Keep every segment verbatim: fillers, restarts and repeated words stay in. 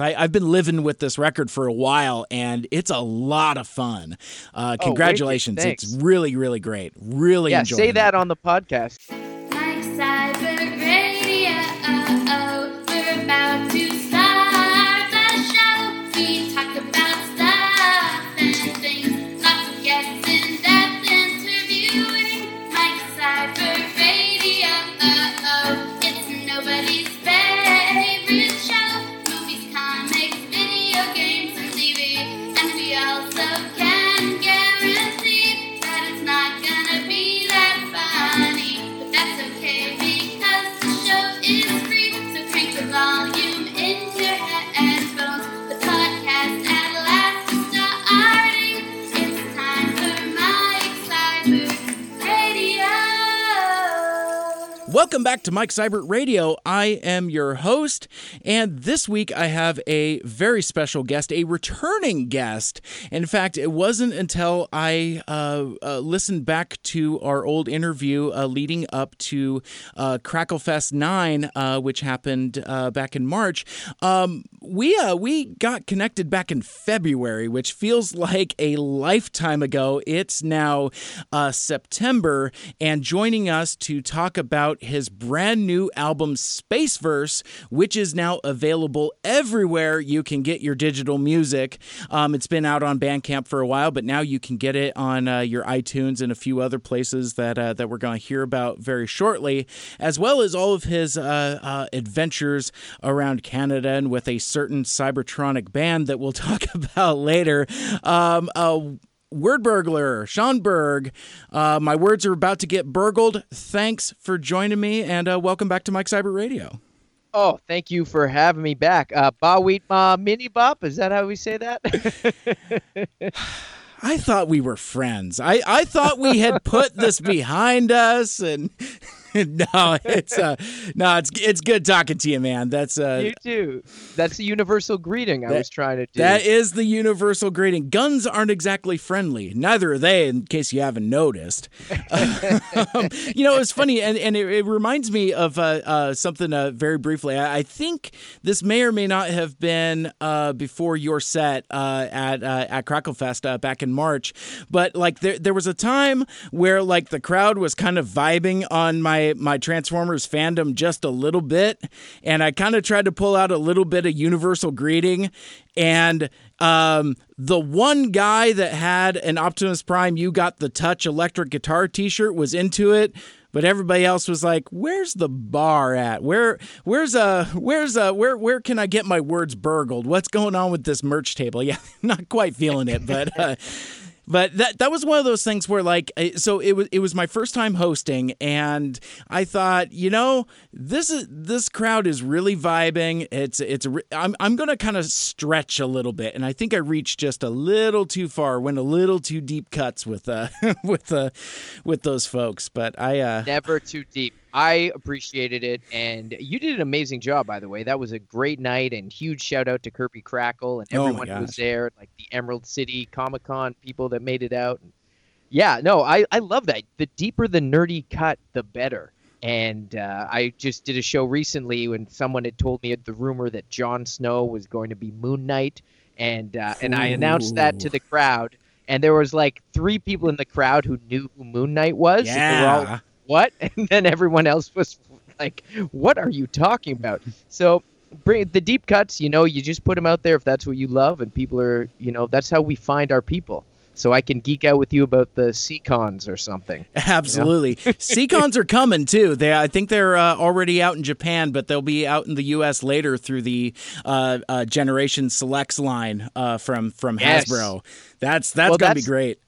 I, I've been living with this record for a while, and it's a lot of fun. Uh, congratulations. Oh, it's really, really great. Really yeah, enjoying it. Yeah, say that on the podcast. Mike Seibert Radio. Uh-oh, we're about to start the show. We talk about stuff and things. Lots of guests in depth interviewing. Mike Seibert Radio. Uh-oh, it's nobody's favorite show. Welcome back to Mike Seibert Radio. I am your host, and this week I have a very special guest, a returning guest. In fact, it wasn't until I uh, uh, listened back to our old interview uh, leading up to uh, Cracklefest nine, uh, which happened uh, back in March. Um, we uh, we got connected back in February, which feels like a lifetime ago. It's now uh, September, and joining us to talk about his brand new album, Space Verse, which is now available everywhere you can get your digital music. Um, it's been out on Bandcamp for a while, but now you can get it on uh, your iTunes and a few other places that uh, that we're going to hear about very shortly, as well as all of his uh, uh, adventures around Canada and with a certain Cybertronic band that we'll talk about later. Um, uh, Word Burglar, Sean Berg. Uh, my words are about to get burgled. Thanks for joining me, and uh, welcome back to Mike Seibert Radio. Oh, thank you for having me back. Uh, ba wheat ma mini bop. Is that how we say that? I thought we were friends. I, I thought we had put this behind us, and no, it's uh, no, it's it's good talking to you, man. That's uh, you too. That's the universal greeting that, I was trying to do. That is the universal greeting. Guns aren't exactly friendly. Neither are they, in case you haven't noticed. um, you know, it's funny, and and it, it reminds me of uh, uh, something uh, very briefly. I, I think this may or may not have been uh, before your set uh, at uh, at Cracklefest uh, back in March, but like there there was a time where like the crowd was kind of vibing on my. my Transformers fandom just a little bit, and I kind of tried to pull out a little bit of universal greeting, and um, the one guy that had an Optimus Prime You Got the Touch electric guitar t-shirt was into it, but everybody else was like, where's the bar at? Where where's uh where's uh where where can I get my words burgled? What's going on with this merch table? Yeah, not quite feeling it, but uh But that that was one of those things where, like, so it was it was my first time hosting, and I thought, you know, this is this crowd is really vibing. It's it's I'm I'm gonna kind of stretch a little bit, and I think I reached just a little too far, went a little too deep cuts with uh with uh with those folks. But I uh, never too deep. I appreciated it, and you did an amazing job, by the way. That was a great night, and huge shout-out to Kirby Crackle and everyone oh who was there, like the Emerald City Comic-Con people that made it out. Yeah, no, I, I love that. The deeper the nerdy cut, the better. And uh, I just did a show recently when someone had told me the rumor that Jon Snow was going to be Moon Knight, and, uh, and I announced that to the crowd, and there was like three people in the crowd who knew who Moon Knight was. Yeah. They were all, what? And then everyone else was like, what are you talking about? So bring the deep cuts, you know, you just put them out there if that's what you love, and people are, you know, that's how we find our people. So I can geek out with you about the Seacons or something. Absolutely. You know? Seacons are coming, too. They, I think they're uh, already out in Japan, but they'll be out in the U S later through the uh, uh, Generation Selects line uh, from, from yes. Hasbro. That's, that's well, going to be great.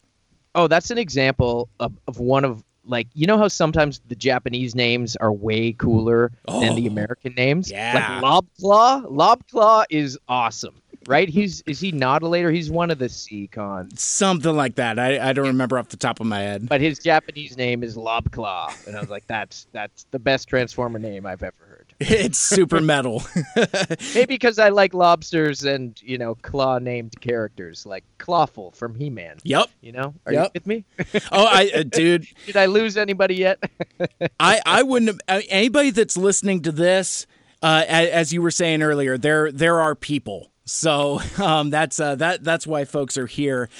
Oh, that's an example of, of one of, like, you know how sometimes the Japanese names are way cooler oh, than the American names? Yeah. Like Lobclaw? Lobclaw is awesome, right? He's Is he Nautilator? He's one of the Seacons. Something like that. I, I don't remember off the top of my head. But his Japanese name is Lobclaw. And I was like, that's that's the best Transformer name I've ever heard. It's super metal. Maybe because I like lobsters and, you know, claw-named characters like Clawful from He-Man. Yep. You know? Are yep. you with me? oh, I uh, dude. Did I lose anybody yet? I, I wouldn't have... Anybody that's listening to this... uh, as you were saying earlier, there there are people. So um, that's uh, that. That's why folks are here.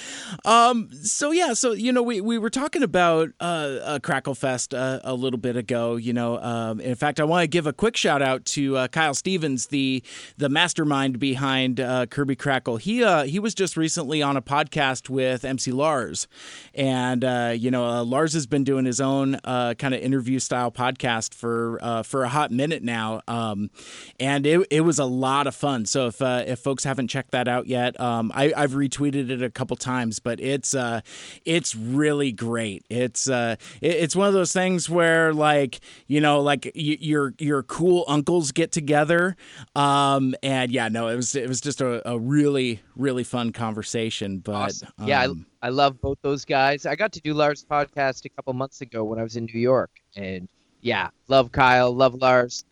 Um, so yeah. So you know, we, we were talking about uh, uh, Cracklefest uh, a little bit ago. You know, um, in fact, I want to give a quick shout out to uh, Kyle Stevens, the the mastermind behind uh, Kirby Crackle. He uh, he was just recently on a podcast with M C Lars, and uh, you know, uh, Lars has been doing his own uh, kind of interview style podcast for uh, for a hot minute now, um, and it it was a lot of fun. So if uh, if folks haven't checked that out yet, um I, I've retweeted it a couple times, but it's uh it's really great. It's uh it, it's one of those things where, like, you know, like y- your your cool uncles get together, um and yeah no it was it was just a, a really really fun conversation. But awesome. yeah um, I, I love both those guys. I got to do Lars' podcast a couple months ago when I was in New York, and yeah love Kyle, love Lars,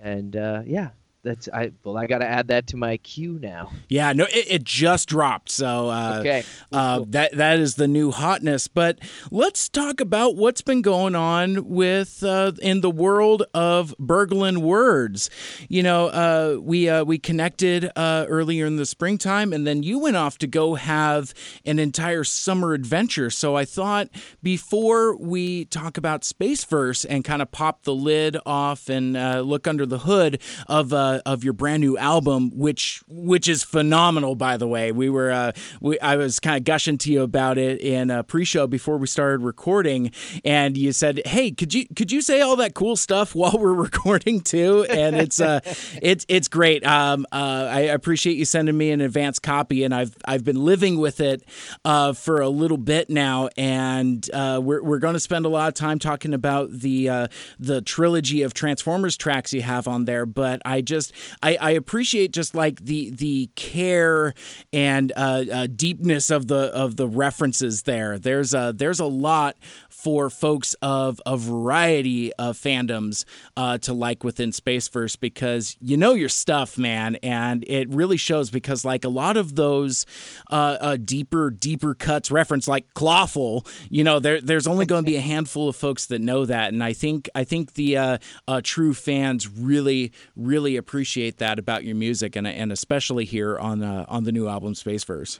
and uh yeah That's I well I got to add that to my queue now. Yeah, no it, it just dropped. So uh okay. uh cool. that that is the new hotness, but let's talk about what's been going on with uh in the world of burglin' words. You know, uh we uh we connected uh earlier in the springtime, and then you went off to go have an entire summer adventure. So I thought before we talk about Space Verse and kind of pop the lid off and uh look under the hood of uh of your brand new album, which which is phenomenal, by the way. We were uh, we I was kind of gushing to you about it in a pre-show before we started recording, and you said, "Hey, could you could you say all that cool stuff while we're recording too?" And it's uh it's it's great. Um, uh, I appreciate you sending me an advance copy, and I've I've been living with it uh, for a little bit now, and uh, we're we're going to spend a lot of time talking about the uh, the trilogy of Transformers tracks you have on there, but I just Just, I, I appreciate just like the the care and uh, uh, deepness of the of the references there. There's a there's a lot for folks of a variety of fandoms uh, to like within Space Verse, because you know your stuff, man, and it really shows, because like a lot of those uh, uh, deeper deeper cuts reference like Clawful, you know, there there's only going to be a handful of folks that know that, and I think I think the uh, uh, true fans really really appreciate. appreciate that about your music, and and especially here on uh, on the new album Space Verse.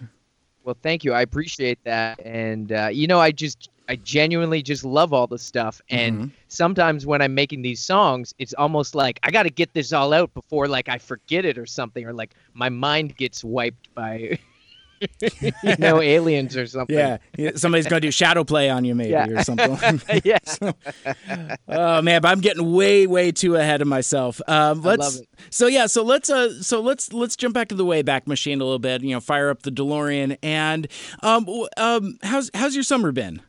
Well, thank you. I appreciate that, and uh, you know, I just I genuinely just love all the stuff. And mm-hmm. sometimes when I'm making these songs, it's almost like I got to get this all out before like I forget it or something, or like my mind gets wiped by you know aliens or something. Yeah, somebody's gonna do shadow play on you maybe yeah. or something. Yes. So, oh man, but I'm getting way way too ahead of myself. Um, let's. I love it. So yeah, so let's uh, so let's let's jump back to the Wayback Machine a little bit. You know, fire up the DeLorean, and um, um, how's how's your summer been?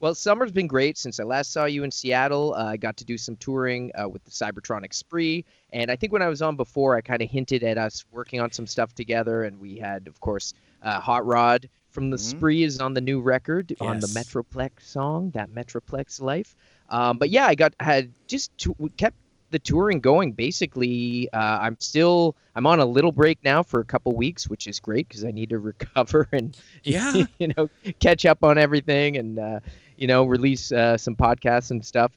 Well, summer's been great since I last saw you in Seattle. Uh, I got to do some touring uh, with the Cybertronic Spree, and I think when I was on before, I kind of hinted at us working on some stuff together, and we had, of course, uh, Hot Rod from the mm-hmm. Spree is on the new record yes. on the Metroplex song, That Metroplex Life. Um, but yeah, I got had just t- kept. the touring going basically. uh i'm still i'm on a little break now for a couple weeks, which is great because I need to recover and yeah you know catch up on everything, and uh you know release uh some podcasts and stuff.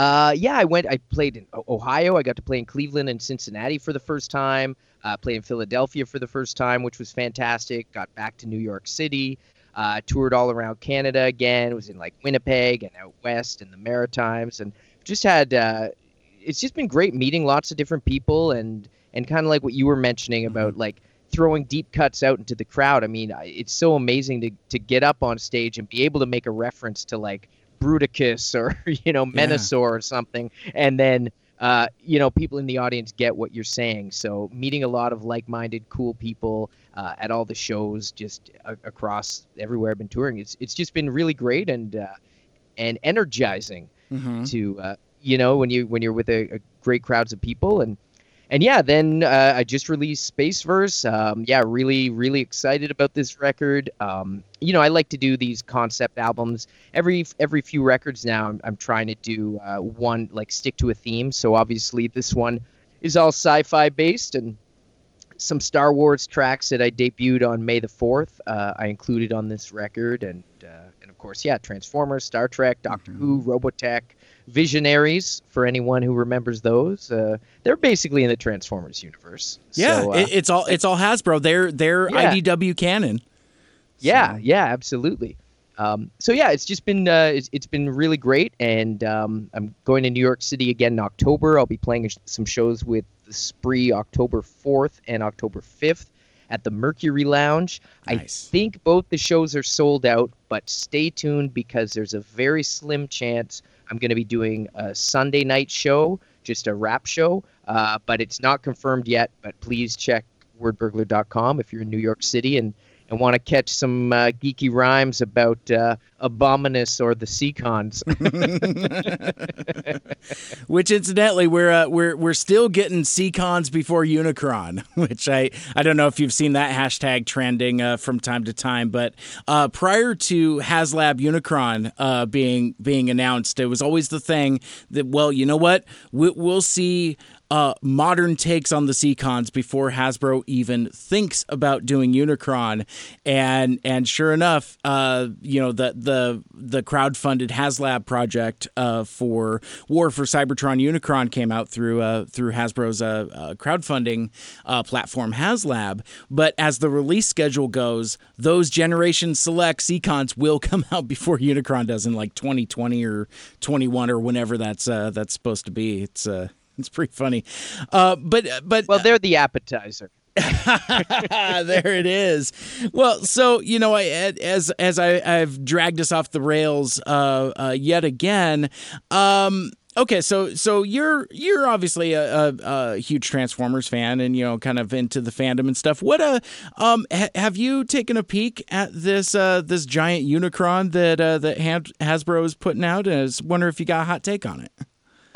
uh yeah i went i played in Ohio. I got to play in Cleveland and Cincinnati for the first time, uh played in Philadelphia for the first time, which was fantastic. Got back to New York City, uh toured all around Canada again. It was in like Winnipeg and out west and the Maritimes, and just had uh it's just been great meeting lots of different people, and, and kind of like what you were mentioning about mm-hmm. like throwing deep cuts out into the crowd. I mean, it's so amazing to, to get up on stage and be able to make a reference to like Bruticus or, you know, Menasor yeah. or something. And then, uh, you know, people in the audience get what you're saying. So meeting a lot of like-minded, cool people uh, at all the shows, just a- across everywhere I've been touring. It's, it's just been really great and, uh, and energizing mm-hmm. to, uh, you know, when you when you're with a, a great crowds of people, and and yeah, then uh, I just released Space Verse. Um, yeah, really really excited about this record. Um, you know, I like to do these concept albums every every few records now. I'm, I'm trying to do uh, one like stick to a theme. So obviously this one is all sci-fi based, and some Star Wars tracks that I debuted on May the fourth. Uh, I included on this record, and uh, and of course yeah, Transformers, Star Trek, Doctor mm-hmm. Who, Robotech. Visionaries, for anyone who remembers those, uh, they're basically in the Transformers universe. Yeah, so, uh, it, it's all it's all Hasbro. They're they're yeah. I D W canon. So. Yeah, yeah, absolutely. Um, so yeah, it's just been uh, it's, it's been really great, and um, I'm going to New York City again in October. I'll be playing sh- some shows with the Spree October fourth and October fifth at the Mercury Lounge. Nice. I think both the shows are sold out, but stay tuned because there's a very slim chance I'm going to be doing a Sunday night show, just a rap show, uh, but it's not confirmed yet. But please check word burglar dot com if you're in New York City and. And want to catch some uh, geeky rhymes about uh, Abominus or the Seacons, which incidentally we're uh, we're we're still getting Seacons before Unicron, which I, I don't know if you've seen that hashtag trending uh, from time to time, but uh, prior to HasLab Unicron uh, being being announced, it was always the thing that, well, you know what, we, we'll see. Uh, modern takes on the Seacons before Hasbro even thinks about doing Unicron, and and sure enough, uh, you know the the the crowdfunded HasLab project uh, for War for Cybertron Unicron came out through uh, through Hasbro's uh, uh, crowdfunding uh, platform HasLab. But as the release schedule goes, those Generation Select Seacons will come out before Unicron does in like twenty twenty or twenty-one or whenever that's uh, that's supposed to be. It's uh, It's pretty funny. Uh, but but well, they're the appetizer. There it is. Well, so, you know, I, as as I, I've dragged us off the rails uh, uh, yet again. Um, OK, so so you're you're obviously a, a, a huge Transformers fan and, you know, kind of into the fandom and stuff. What a um, ha- have you taken a peek at this uh, this giant Unicron that uh, that Hasbro is putting out? And I was wondering if you got a hot take on it.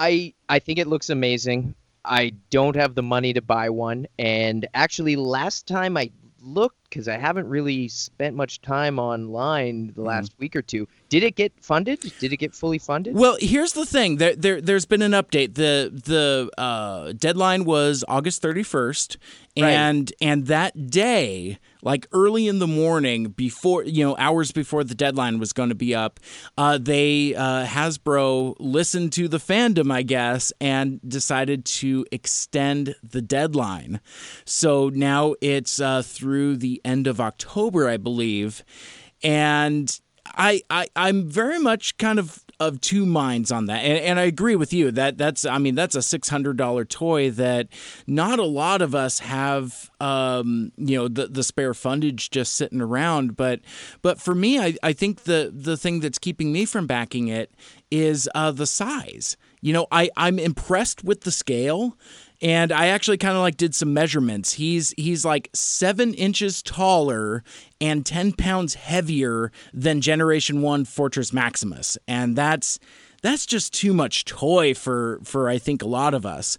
I, I think it looks amazing. I don't have the money to buy one. And actually, last time I looked, because I haven't really spent much time online the last mm. week or two, did it get funded? Did it get fully funded? Well, here's the thing. There, there, there's been an update. The the uh, deadline was August thirty-first. And, right. and that day... Like early in the morning, before you know, hours before the deadline was going to be up, uh, they uh, Hasbro listened to the fandom, I guess, and decided to extend the deadline. So now it's uh, through the end of October, I believe. And I, I I'm very much kind of. of two minds on that. And, and I agree with you that that's, I mean, that's a six hundred dollars toy that not a lot of us have, um, you know, the, the spare fundage just sitting around. But, but for me, I, I think the, the thing that's keeping me from backing it is uh, the size. You know, I, I'm impressed with the scale. And I actually kind of like did some measurements. He's he's like seven inches taller and ten pounds heavier than Generation One Fortress Maximus, and that's that's just too much toy for for I think a lot of us.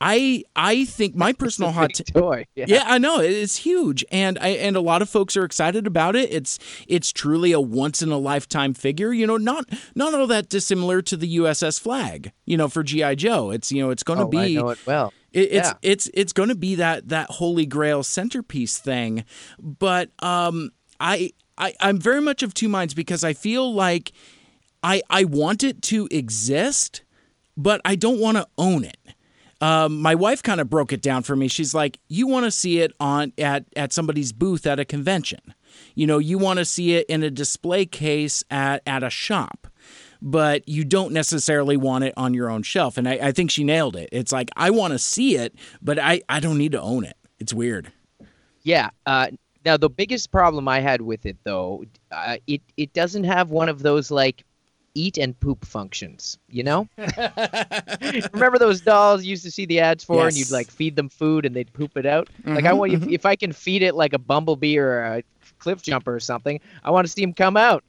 I I think my personal hot t- toy. Yeah. yeah, I know it's huge, and I and a lot of folks are excited about it. It's it's truly a once in a lifetime figure. You know, not not all that dissimilar to the U S S Flag. You know, for G I. Joe, it's you know it's going to oh, be. I know it well. It, it's, yeah. it's it's it's going to be that that holy grail centerpiece thing, but um, I I I'm very much of two minds because I feel like I I want it to exist, but I don't want to own it. Um, my wife kind of broke it down for me. She's like, "You want to see it on at at somebody's booth at a convention, you know? You want to see it in a display case at at a shop." But you don't necessarily want it on your own shelf. And I, I think she nailed it. It's like, I want to see it, but I, I don't need to own it. It's weird. Yeah. Uh, now, the biggest problem I had with it, though, uh, it, it doesn't have one of those, like, eat and poop functions, you know? Remember those dolls you used to see the ads for, yes. and you'd, like, feed them food and they'd poop it out? Mm-hmm, like, I want mm-hmm. if, if I can feed it, like, a bumblebee or a cliff jumper or something, I want to see him come out.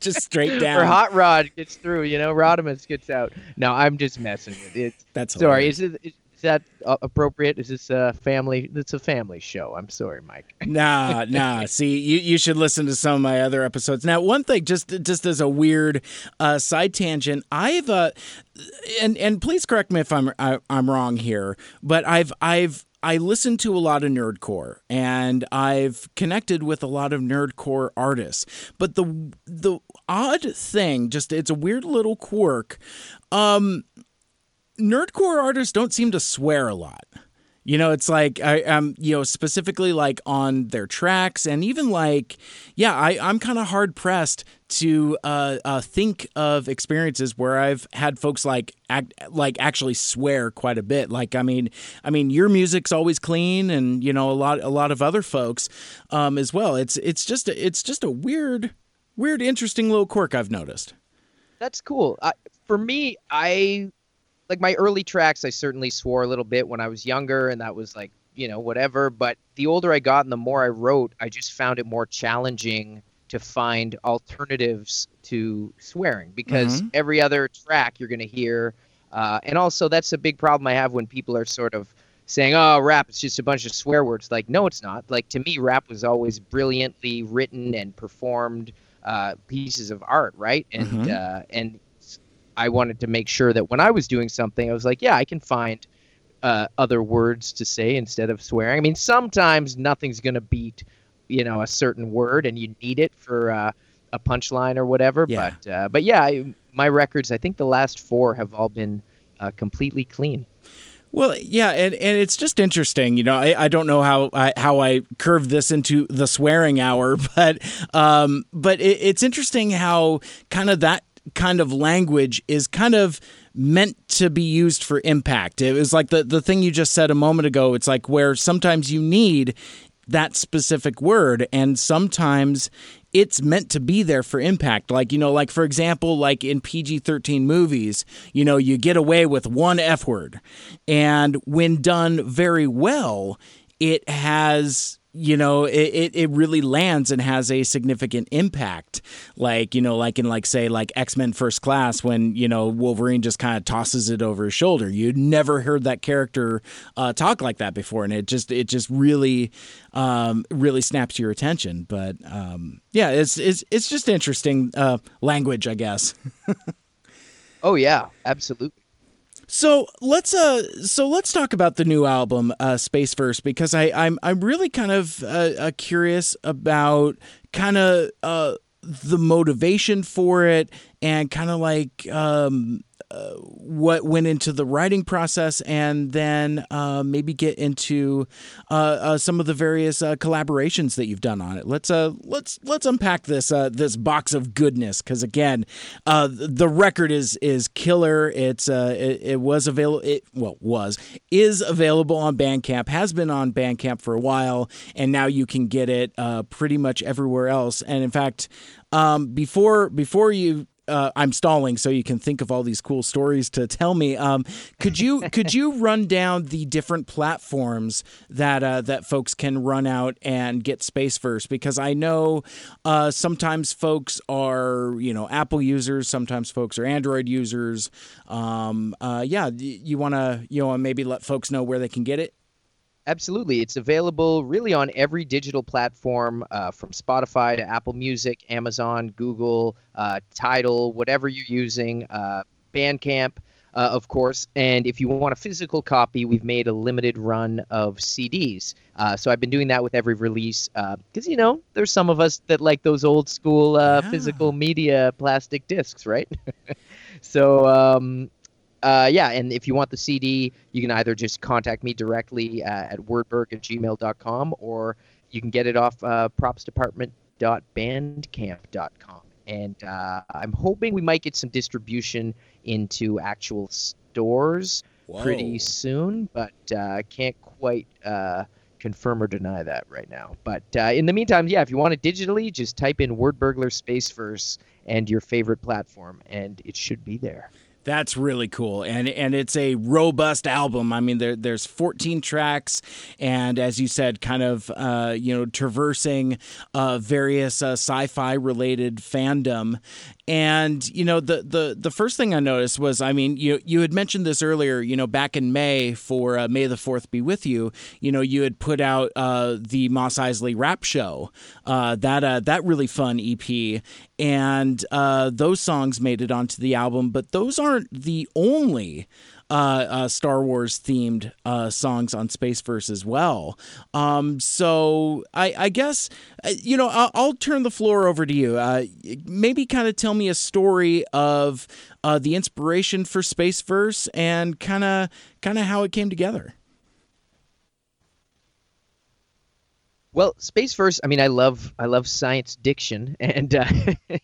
Just straight down. Or Hot Rod gets through, you know, Rodimus gets out. No, I'm just messing with it. That's sorry. Is, it, is that appropriate? Is this a family? It's a family show. I'm sorry, Mike. nah, nah. See, you, you should listen to some of my other episodes. Now, one thing, just just as a weird uh, side tangent, I've uh, and and please correct me if I'm I, I'm wrong here, but I've I've. I listen to a lot of nerdcore, and I've connected with a lot of nerdcore artists. But the the odd thing. Just it's a weird little quirk. Um, nerdcore artists don't seem to swear a lot. You know, it's like, I, um, you know, specifically like on their tracks and even like, yeah, I, I'm kind of hard pressed to uh, uh, think of experiences where I've had folks like act, like actually swear quite a bit. Like, I mean, I mean, your music's always clean, and, you know, a lot a lot of other folks um, as well. It's it's just a, it's just a weird, weird, interesting little quirk I've noticed. That's cool. Uh, for me, I. Like my early tracks, I certainly swore a little bit when I was younger, and that was like, you know, whatever. But the older I got and the more I wrote, I just found it more challenging to find alternatives to swearing, because mm-hmm. every other track you're going to hear. Uh, and also, that's a big problem I have when people are sort of saying, oh, rap, it's just a bunch of swear words. Like, no, it's not. Like, to me, rap was always brilliantly written and performed uh, pieces of art, right? And mm-hmm. uh, and. I wanted to make sure that when I was doing something, I was like, yeah, I can find uh, other words to say instead of swearing. I mean, sometimes nothing's going to beat, you know, a certain word, and you need it for uh, a punchline or whatever. Yeah. But, uh, but yeah, I, my records, I think the last four have all been uh, completely clean. Well, yeah, and, and it's just interesting, you know. I, I don't know how I how I curved this into the swearing hour, but um, but it, it's interesting how kind of that kind of language is kind of meant to be used for impact. It was like the, the thing you just said a moment ago. It's like where sometimes you need that specific word, and sometimes it's meant to be there for impact. Like, you know, like, for example, like in P G thirteen movies, you know, you get away with one F word. And when done very well, it has... you know, it, it really lands and has a significant impact. Like, you know, like in like, say, like X-Men First Class, when, you know, Wolverine just kind of tosses it over his shoulder. You'd never heard that character uh, talk like that before. And it just it just really, um, really snaps your attention. But um, yeah, it's, it's, it's just interesting uh, language, I guess. Oh, yeah, absolutely. So let's uh so let's talk about the new album, uh, Space Verse, because I I'm I'm really kind of uh, uh, curious about kind of uh the motivation for it, and kind of like um uh, what went into the writing process, and then uh, maybe get into uh, uh, some of the various uh, collaborations that you've done on it. Let's uh let's let's unpack this uh, this box of goodness, because again, uh, the record is is killer. It's uh it, it was available. It well was is available on Bandcamp. Has been on Bandcamp for a while, and now you can get it uh, pretty much everywhere else. And in fact, um, before before you. Uh, I'm stalling so you can think of all these cool stories to tell me. Um, could you could you run down the different platforms that uh, that folks can run out and get Space Verse? Because I know uh, sometimes folks are, you know, Apple users, sometimes folks are Android users. Um, uh, yeah, you want to you know maybe let folks know where they can get it. Absolutely. It's available really on every digital platform, uh, from Spotify to Apple Music, Amazon, Google, uh, Tidal, whatever you're using, uh, Bandcamp, uh, of course. And if you want a physical copy, we've made a limited run of C Ds. Uh, so I've been doing that with every release because, uh, you know, there's some of us that like those old school uh, yeah. physical media plastic discs, right? So... Um, Uh, yeah, and if you want the C D, you can either just contact me directly uh, at wordberg at gmail dot com, or you can get it off uh, props department dot bandcamp dot com. And uh, I'm hoping we might get some distribution into actual stores Whoa. pretty soon, but I uh, can't quite uh, confirm or deny that right now. But uh, in the meantime, yeah, if you want it digitally, just type in Word Burglar Space Verse and your favorite platform, and it should be there. That's really cool, and and it's a robust album. I mean, there there's fourteen tracks, and as you said, kind of uh, you know traversing uh, various uh, sci-fi related fandom. And you know, the the the first thing I noticed was, I mean, you you had mentioned this earlier. You know, back in May for uh, May the Fourth Be With You, you know, you had put out uh, the Mos Eisley Rap Show, uh, that uh, that really fun E P, and uh, those songs made it onto the album, but those aren't the only uh, uh, Star Wars themed uh, songs on Space Verse as well. Um, so I, I guess, you know, I'll, I'll turn the floor over to you. Uh, maybe kind of tell me a story of uh, the inspiration for Space Verse and kind of kind of how it came together. Well, Space Verse, I mean, I love I love science diction, and uh,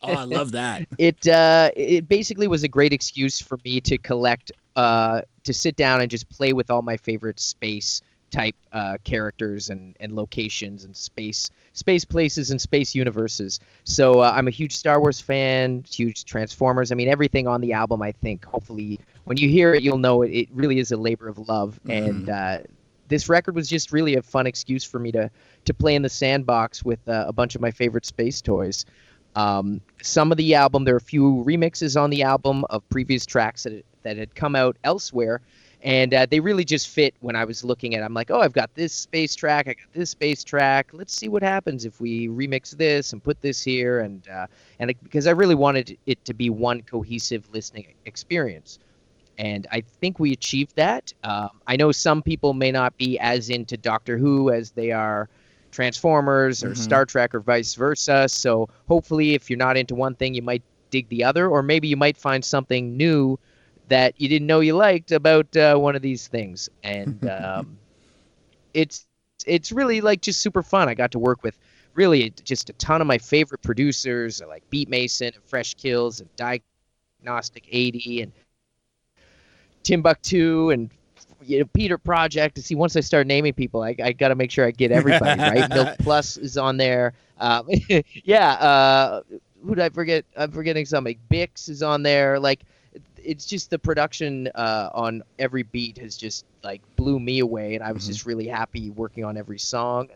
oh, I love that. It uh, it basically was a great excuse for me to collect, uh, to sit down and just play with all my favorite space type uh, characters and, and locations and space space places and space universes. So uh, I'm a huge Star Wars fan, huge Transformers. I mean, everything on the album, I think, hopefully, when you hear it, you'll know it, it really is a labor of love, mm-hmm. and. Uh, This record was just really a fun excuse for me to, to play in the sandbox with uh, a bunch of my favorite space toys. Um, some of the album, there are a few remixes on the album of previous tracks that, that had come out elsewhere, and uh, they really just fit when I was looking at it. I'm like, oh, I've got this space track, I got this space track. Let's see what happens if we remix this and put this here. And, uh, and it, because I really wanted it to be one cohesive listening experience. And I think we achieved that. Um, I know some people may not be as into Doctor Who as they are Transformers or mm-hmm. Star Trek or vice versa. So hopefully if you're not into one thing, you might dig the other. Or maybe you might find something new that you didn't know you liked about uh, one of these things. And um, it's it's really like just super fun. I got to work with really just a ton of my favorite producers like Beat Mason and Fresh Kills and Diagnostic eighty and Timbuktu and you know, Peter Project. See, once I start naming people, I, I got to make sure I get everybody right. Milk Plus is on there. Um, yeah, uh, who did I forget? I'm forgetting something. Bix is on there. Like, it's just the production uh, on every beat has just like blew me away, and I was mm-hmm. just really happy working on every song.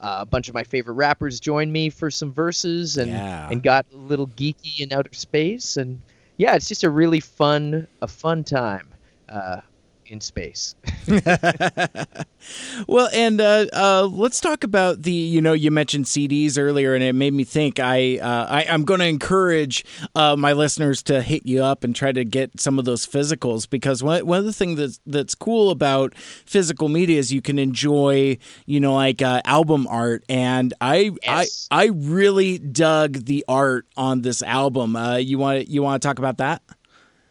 Uh, a bunch of my favorite rappers joined me for some verses, and yeah. and got a little geeky in outer space, and yeah, it's just a really fun a fun time. Uh, in space. Well, and uh, uh, let's talk about the, you know, you mentioned C Ds earlier, and it made me think I, uh, I, I'm going to encourage uh, my listeners to hit you up and try to get some of those physicals, because one, one of the things that's, that's cool about physical media is you can enjoy, you know, like uh, album art. And I, yes. I I really dug the art on this album. Uh, you want you want to talk about that?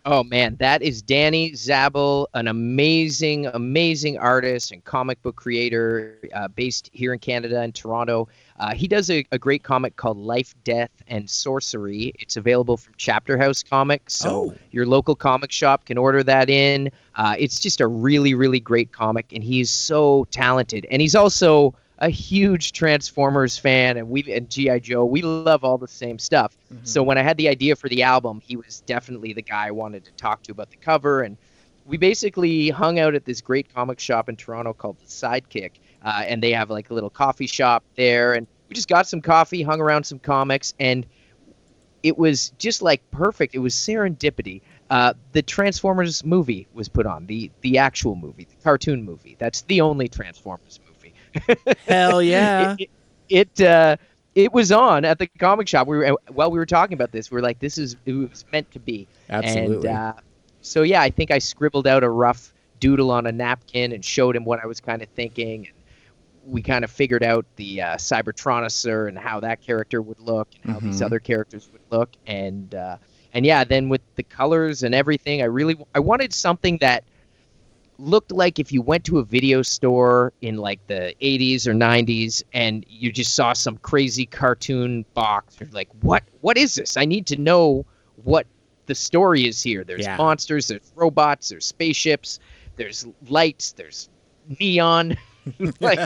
Oh, man, that is Danny Zabel, an amazing, amazing artist and comic book creator uh, based here in Canada in Toronto. Uh, he does a, a great comic called Life, Death, and Sorcery. It's available from Chapter House Comics, so oh. your local comic shop can order that in. Uh, it's just a really, really great comic, and he's so talented. And he's also a huge Transformers fan, and we and G I. Joe, we love all the same stuff. Mm-hmm. So when I had the idea for the album, he was definitely the guy I wanted to talk to about the cover. And we basically hung out at this great comic shop in Toronto called The Sidekick. Uh, and they have like a little coffee shop there. And we just got some coffee, hung around some comics, and it was just like perfect. It was serendipity. Uh, the Transformers movie was put on, the, the actual movie, the cartoon movie. That's the only Transformers movie. Hell yeah! It it, uh, it was on at the comic shop. We were while we were talking about this, we were like, "This is it was meant to be." Absolutely. And, uh, so yeah, I think I scribbled out a rough doodle on a napkin and showed him what I was kind of thinking. And we kind of figured out the uh, Cybertronicer and how that character would look, and how mm-hmm. these other characters would look, and uh, and yeah, then with the colors and everything, I really I wanted something that looked like if you went to a video store in like the eighties or nineties and you just saw some crazy cartoon box. You're like, what, what is this? I need to know what the story is here. There's yeah. monsters, there's robots, there's spaceships, there's lights, there's neon. Like,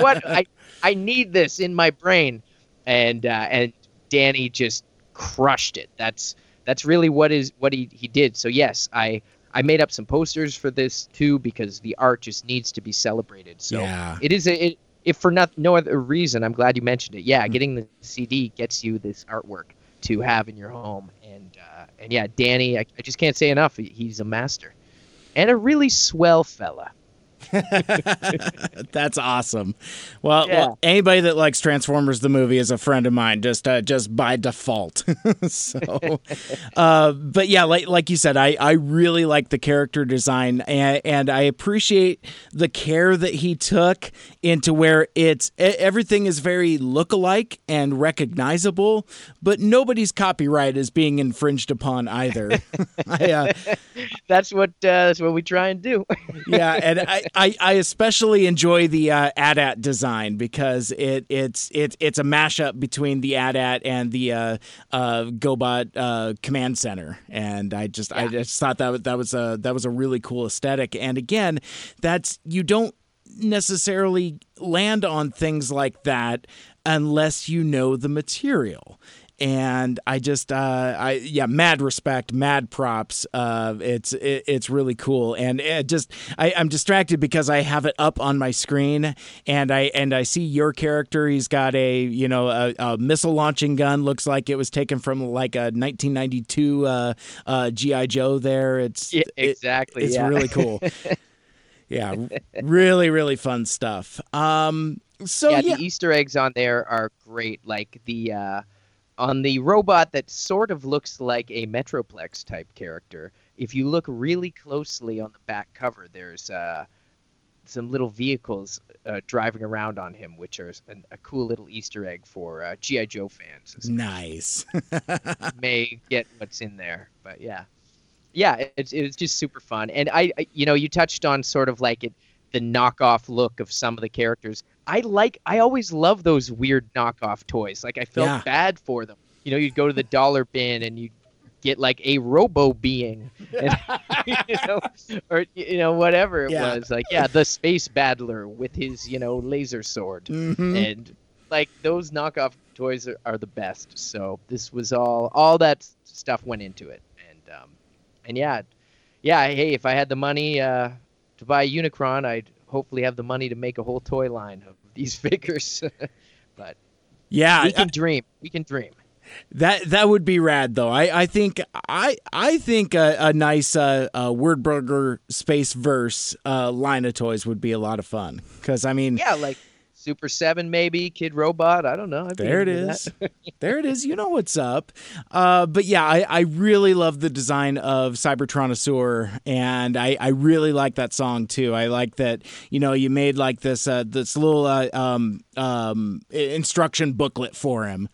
what? I, I need this in my brain. And, uh, and Danny just crushed it. That's, that's really what is what he, he did. So yes, I, I made up some posters for this too, because the art just needs to be celebrated. So yeah. it is a, it, if for not, no other reason, I'm glad you mentioned it. Yeah. Mm-hmm. Getting the C D gets you this artwork to have in your home. And, uh, and yeah, Danny, I, I just can't say enough. He's a master and a really swell fella. That's awesome. Well, yeah. well, anybody that likes Transformers the movie is a friend of mine, just uh, just by default. So, uh, but yeah, like like you said, I, I really like the character design, and, and I appreciate the care that he took into where it's everything is very look-alike and recognizable, but nobody's copyright is being infringed upon either. I, uh, that's what uh, that's what we try and do. Yeah, and I. I, I especially enjoy the uh, AT-AT design because it it's it, it's a mashup between the AT-AT and the uh, uh, GoBot uh, command center, and I just yeah. I just thought that that was a that was a really cool aesthetic. And again, that's you don't necessarily land on things like that unless you know the material. And I just, uh, I yeah, mad respect, mad props. Uh, it's it, it's really cool, and it just I, I'm distracted because I have it up on my screen, and I and I see your character. He's got a you know a, a missile launching gun. Looks like it was taken from like a nineteen ninety-two uh, uh, G I. Joe. There, it's yeah, exactly. It, it's yeah. really cool. Yeah, really, really fun stuff. Um, so yeah, yeah, the Easter eggs on there are great. Like the. Uh... On the robot that sort of looks like a Metroplex type character, if you look really closely on the back cover, there's uh, some little vehicles uh, driving around on him, which are an, a cool little Easter egg for uh, G I. Joe fans. Nice. May get what's in there, but yeah, yeah, it's it's just super fun. And I, I, you know, you touched on sort of like it, the knockoff look of some of the characters. I like, I always love those weird knockoff toys. Like I felt yeah. bad for them. You know, you'd go to the dollar bin and you'd get like a robo being, and, you know, or, you know, whatever it yeah. was like, yeah, the space battler with his, you know, laser sword mm-hmm. and like those knockoff toys are, are the best. So this was all, all that stuff went into it. And, um, and yeah, yeah. Hey, if I had the money, uh, to buy a Unicron, I'd hopefully have the money to make a whole toy line of these figures. But yeah, we can I, dream. We can dream. That that would be rad, though. I, I think I I think a, a nice uh, uh, Word Burglar Space Verse uh, line of toys would be a lot of fun. Because I mean, yeah, like Super Seven, maybe Kid Robot. I don't know. I've there it is. There it is. You know what's up. Uh, but yeah, I, I really love the design of Cybertronisaur, and I, I really like that song too. I like that. You know, you made like this uh, this little uh, um, um, instruction booklet for him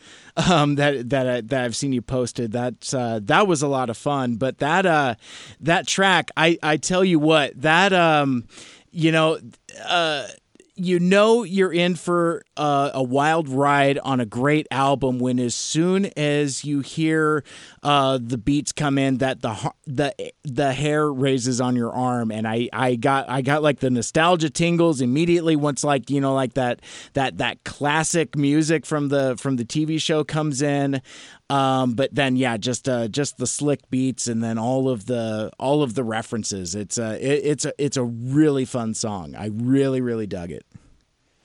um, that that I, that I've seen you posted. That uh, that was a lot of fun. But that uh, that track, I I tell you what, that um, you know. Uh, You know you're in for uh, a wild ride on a great album when as soon as you hear uh, the beats come in that the the the hair raises on your arm, and I, I got I got like the nostalgia tingles immediately once like you know like that that that classic music from the from the T V show comes in. Um, but then, yeah, just uh, just the slick beats, and then all of the all of the references. It's a it, it's a it's a really fun song. I really really dug it.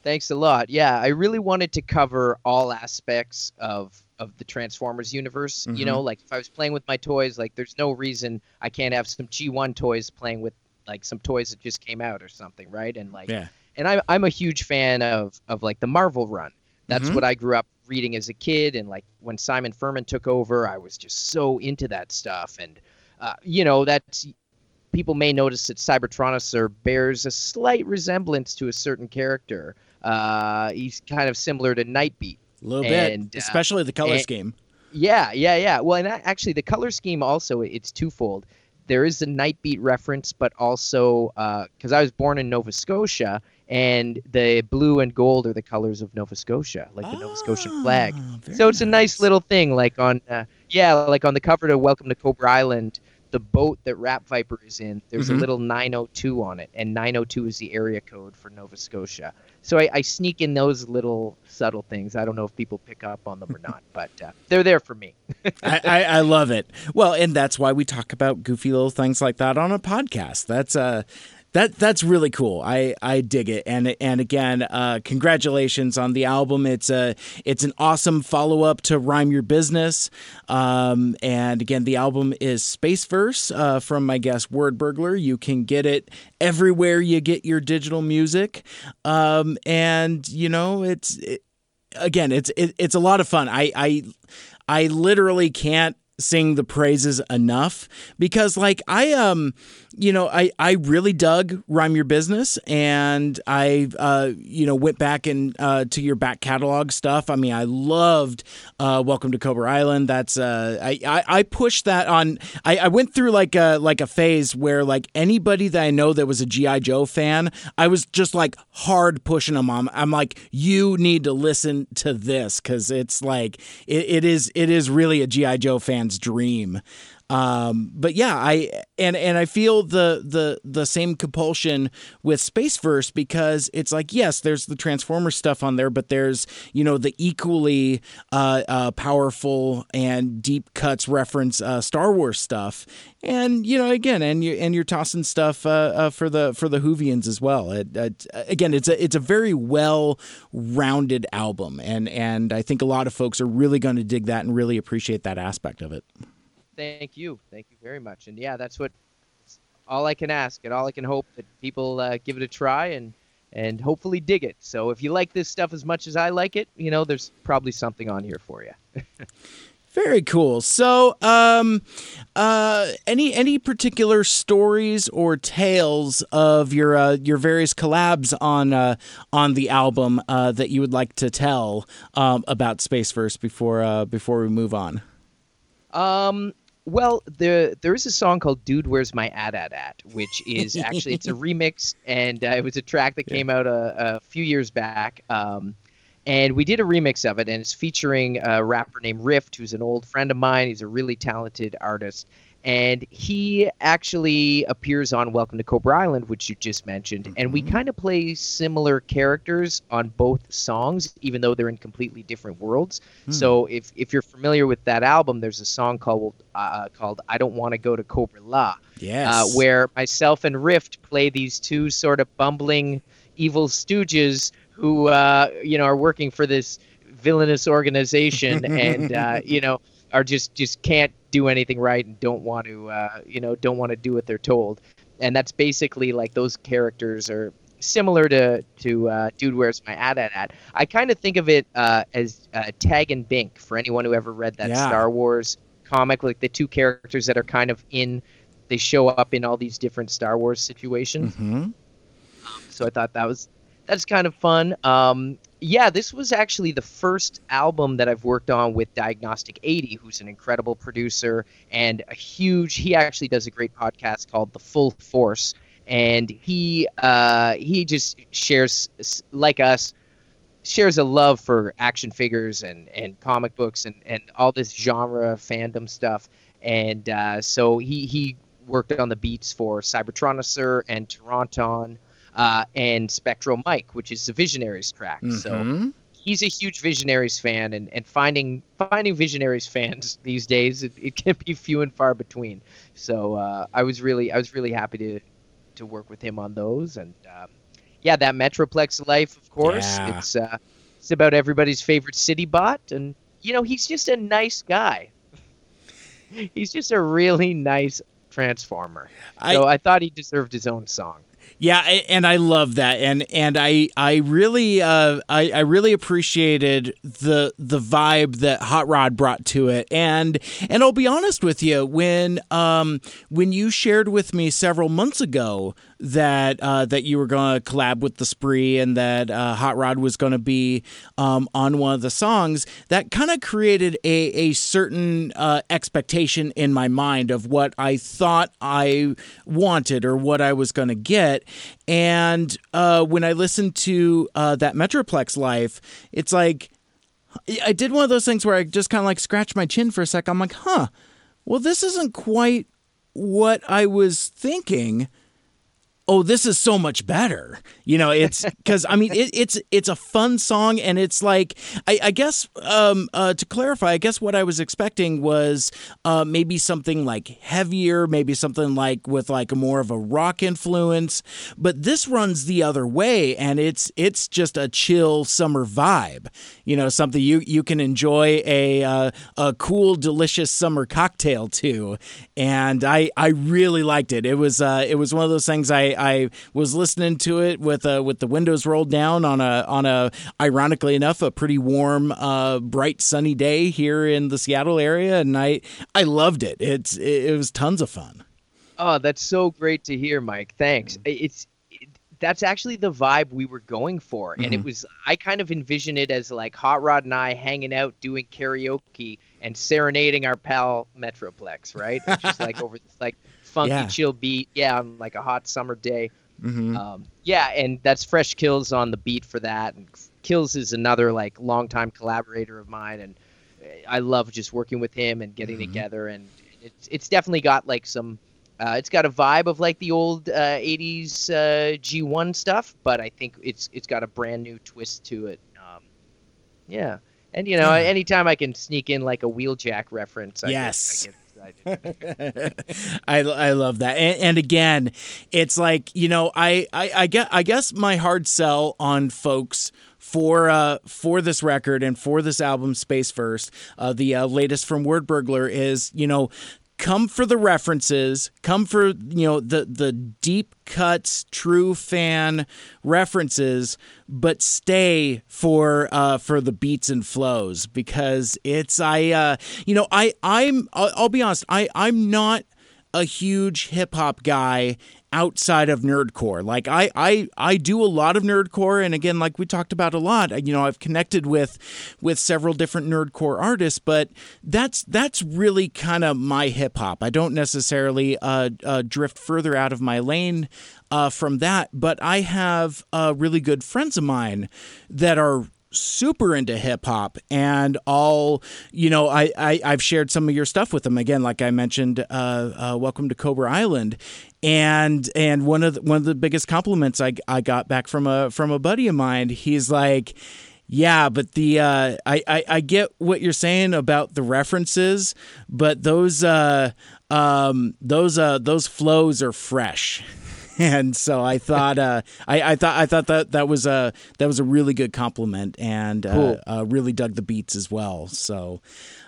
Thanks a lot. Yeah, I really wanted to cover all aspects of of the Transformers universe. Mm-hmm. You know, like if I was playing with my toys, like there's no reason I can't have some G one toys playing with like some toys that just came out or something, right? And like, yeah. and I'm I'm a huge fan of of like the Marvel run. That's mm-hmm. what I grew up reading as a kid, and like when Simon Furman took over, I was just so into that stuff. And uh, you know, that's people may notice that Cybertronisaur bears a slight resemblance to a certain character. Uh, he's kind of similar to Nightbeat, a little and, bit, especially uh, the color and, scheme. Yeah, yeah, yeah. Well, and actually, the color scheme also it's twofold. There is the Nightbeat reference, but also because uh, I was born in Nova Scotia. And the blue and gold are the colors of Nova Scotia, like the oh, Nova Scotian flag. So it's nice. a nice little thing, like on, uh, yeah, like on the cover to Welcome to Cobra Island, the boat that Rap Viper is in, there's mm-hmm. a little nine oh two on it, and nine oh two is the area code for Nova Scotia. So I, I sneak in those little subtle things. I don't know if people pick up on them or not, but uh, they're there for me. I, I, I love it. Well, and that's why we talk about goofy little things like that on a podcast. That's a... Uh, that that's really cool. I, I dig it. And and again, uh, congratulations on the album. It's a it's an awesome follow up to Rhyme Your Business. Um, and again, the album is Space Verse uh, from my guest Word Burglar. You can get it everywhere you get your digital music. Um, and you know, it's it, again, it's it, it's a lot of fun. I I I literally can't sing the praises enough because like I um you know I I really dug Rhyme Your Business, and I uh you know went back and uh to your back catalog stuff. I mean, I loved uh Welcome to Cobra Island. That's uh I I, I pushed that on. I, I went through like a like a phase where like anybody that I know that was a G I. Joe fan, I was just like hard pushing them on. I'm like, you need to listen to this because it's like it, it is it is really a G I. Joe fan dream. Um, but yeah, I and and I feel the the the same compulsion with Spaceverse because it's like, yes, there's the Transformers stuff on there, but there's, you know, the equally uh, uh, powerful and deep cuts reference uh, Star Wars stuff, and you know, again, and you and you're tossing stuff uh, uh, for the for the Whovians as well. It, it, again, it's a it's a very well rounded album, and and I think a lot of folks are really going to dig that and really appreciate that aspect of it. Thank you. Thank you very much. And yeah, that's what that's all I can ask and all I can hope that people uh, give it a try and, and hopefully dig it. So if you like this stuff as much as I like it, you know, there's probably something on here for you. Very cool. So, um, uh, any any particular stories or tales of your uh, your various collabs on uh, on the album uh, that you would like to tell um, about Spaceverse before uh, before we move on? Um. Well, there there is a song called "Dude, Where's My At At At," which is actually it's a remix, and uh, it was a track that came out a, a few years back. Um, and we did a remix of it, and it's featuring a rapper named Rift, who's an old friend of mine. He's a really talented artist, and he actually appears on Welcome to Cobra Island, which you just mentioned. Mm-hmm. And we kind of play similar characters on both songs, even though they're in completely different worlds. Mm. So if if you're familiar with that album, there's a song called uh, called "I Don't Want to Go to Cobra La," yes, uh, where myself and Rift play these two sort of bumbling evil stooges who uh, you know are working for this villainous organization, and uh, you know are just just can't do anything right and don't want to uh you know don't want to do what they're told. And that's basically like those characters are similar to to uh Dude, Where's My At At At. I kind of think of it uh as uh, Tag and Bink, for anyone who ever read that yeah. Star Wars comic, like the two characters that are kind of in they show up in all these different Star Wars situations. Mm-hmm. So I thought that was that's kind of fun. um Yeah, this was actually the first album that I've worked on with Diagnostic eighty, who's an incredible producer and a huge... He actually does a great podcast called The Full Force, and he uh, he just shares, like us, shares a love for action figures and, and comic books and, and all this genre fandom stuff. And uh, so he, he worked on the beats for Cybertronicer and Terrorcons. Uh, and Spectral Mike, which is the Visionaries track. Mm-hmm. So he's a huge Visionaries fan, and, and finding finding Visionaries fans these days, it, it can be few and far between. So uh, I was really I was really happy to to work with him on those. And um, yeah, that Metroplex life, of course. Yeah. It's uh, it's about everybody's favorite city bot, and you know he's just a nice guy. He's just a really nice Transformer. I... So I thought he deserved his own song. Yeah, and I love that, and and I I really uh, I I really appreciated the the vibe that Hot Rod brought to it, and and I'll be honest with you, when um when you shared with me several months ago that uh, that you were going to collab with the Spree and that uh, Hot Rod was going to be um, on one of the songs, that kind of created a a certain uh, expectation in my mind of what I thought I wanted or what I was going to get. And uh, when I listened to uh, that Metroplex Life, it's like, I did one of those things where I just kind of like scratched my chin for a sec. I'm like, huh, well, this isn't quite what I was thinking. oh, this is so much better. You know, it's because, I mean, it, it's it's a fun song. And it's like, I, I guess, um, uh, to clarify, I guess what I was expecting was uh, maybe something like heavier, maybe something like with like more of a rock influence. But this runs the other way. And it's it's just a chill summer vibe, you know, something you, you can enjoy a, uh, a cool, delicious summer cocktail to. And I, I really liked it. It was uh, it was one of those things I, I was listening to it with uh, with the windows rolled down on a on a ironically enough a pretty warm uh, bright sunny day here in the Seattle area, and I I loved it. It's it was tons of fun. Oh, that's so great to hear, Mike. Thanks. It's it, that's actually the vibe we were going for, and mm-hmm. it was I kind of envision it as like Hot Rod and I hanging out doing karaoke and serenading our pal Metroplex, right? Just like over this like funky yeah. chill beat, yeah, on like a hot summer day. Mm-hmm. Um, yeah, and that's Fresh Kills on the beat for that. And Kills is another like longtime collaborator of mine, and I love just working with him and getting mm-hmm. together. And it's it's definitely got like some, uh, it's got a vibe of like the old uh, eighties uh, G one stuff, but I think it's it's got a brand new twist to it. Um, yeah, and you know, mm. anytime I can sneak in like a Wheeljack reference, I yes. Guess, I guess I, I love that. And, and again, it's like, you know, I, I, I, guess, I guess my hard sell on folks for uh, for this record and for this album, Space Verse, uh, the uh, latest from Word Burglar, is, you know, come for the references, come for, you know, the, the deep cuts, true fan references, but stay for uh, for the beats and flows, because it's I uh, you know, I I'm I'll, I'll be honest, I I'm not a huge hip hop guy outside of nerdcore. Like I, I, I do a lot of nerdcore. And again, like we talked about a lot, you know, I've connected with, with several different nerdcore artists, but that's, that's really kind of my hip hop. I don't necessarily uh, uh, drift further out of my lane uh, from that, but I have uh, really good friends of mine that are super into hip hop, and all, you know, I, I I've shared some of your stuff with them. Again, like I mentioned, uh, uh, Welcome to Cobra Island, and and one of the, one of the biggest compliments I I got back from a from a buddy of mine. He's like, yeah, but the uh, I, I I get what you're saying about the references, but those uh um those uh those flows are fresh. And so I thought, uh, I, I thought, I thought that that was a that was a really good compliment, and uh, cool. uh, really dug the beats as well. So,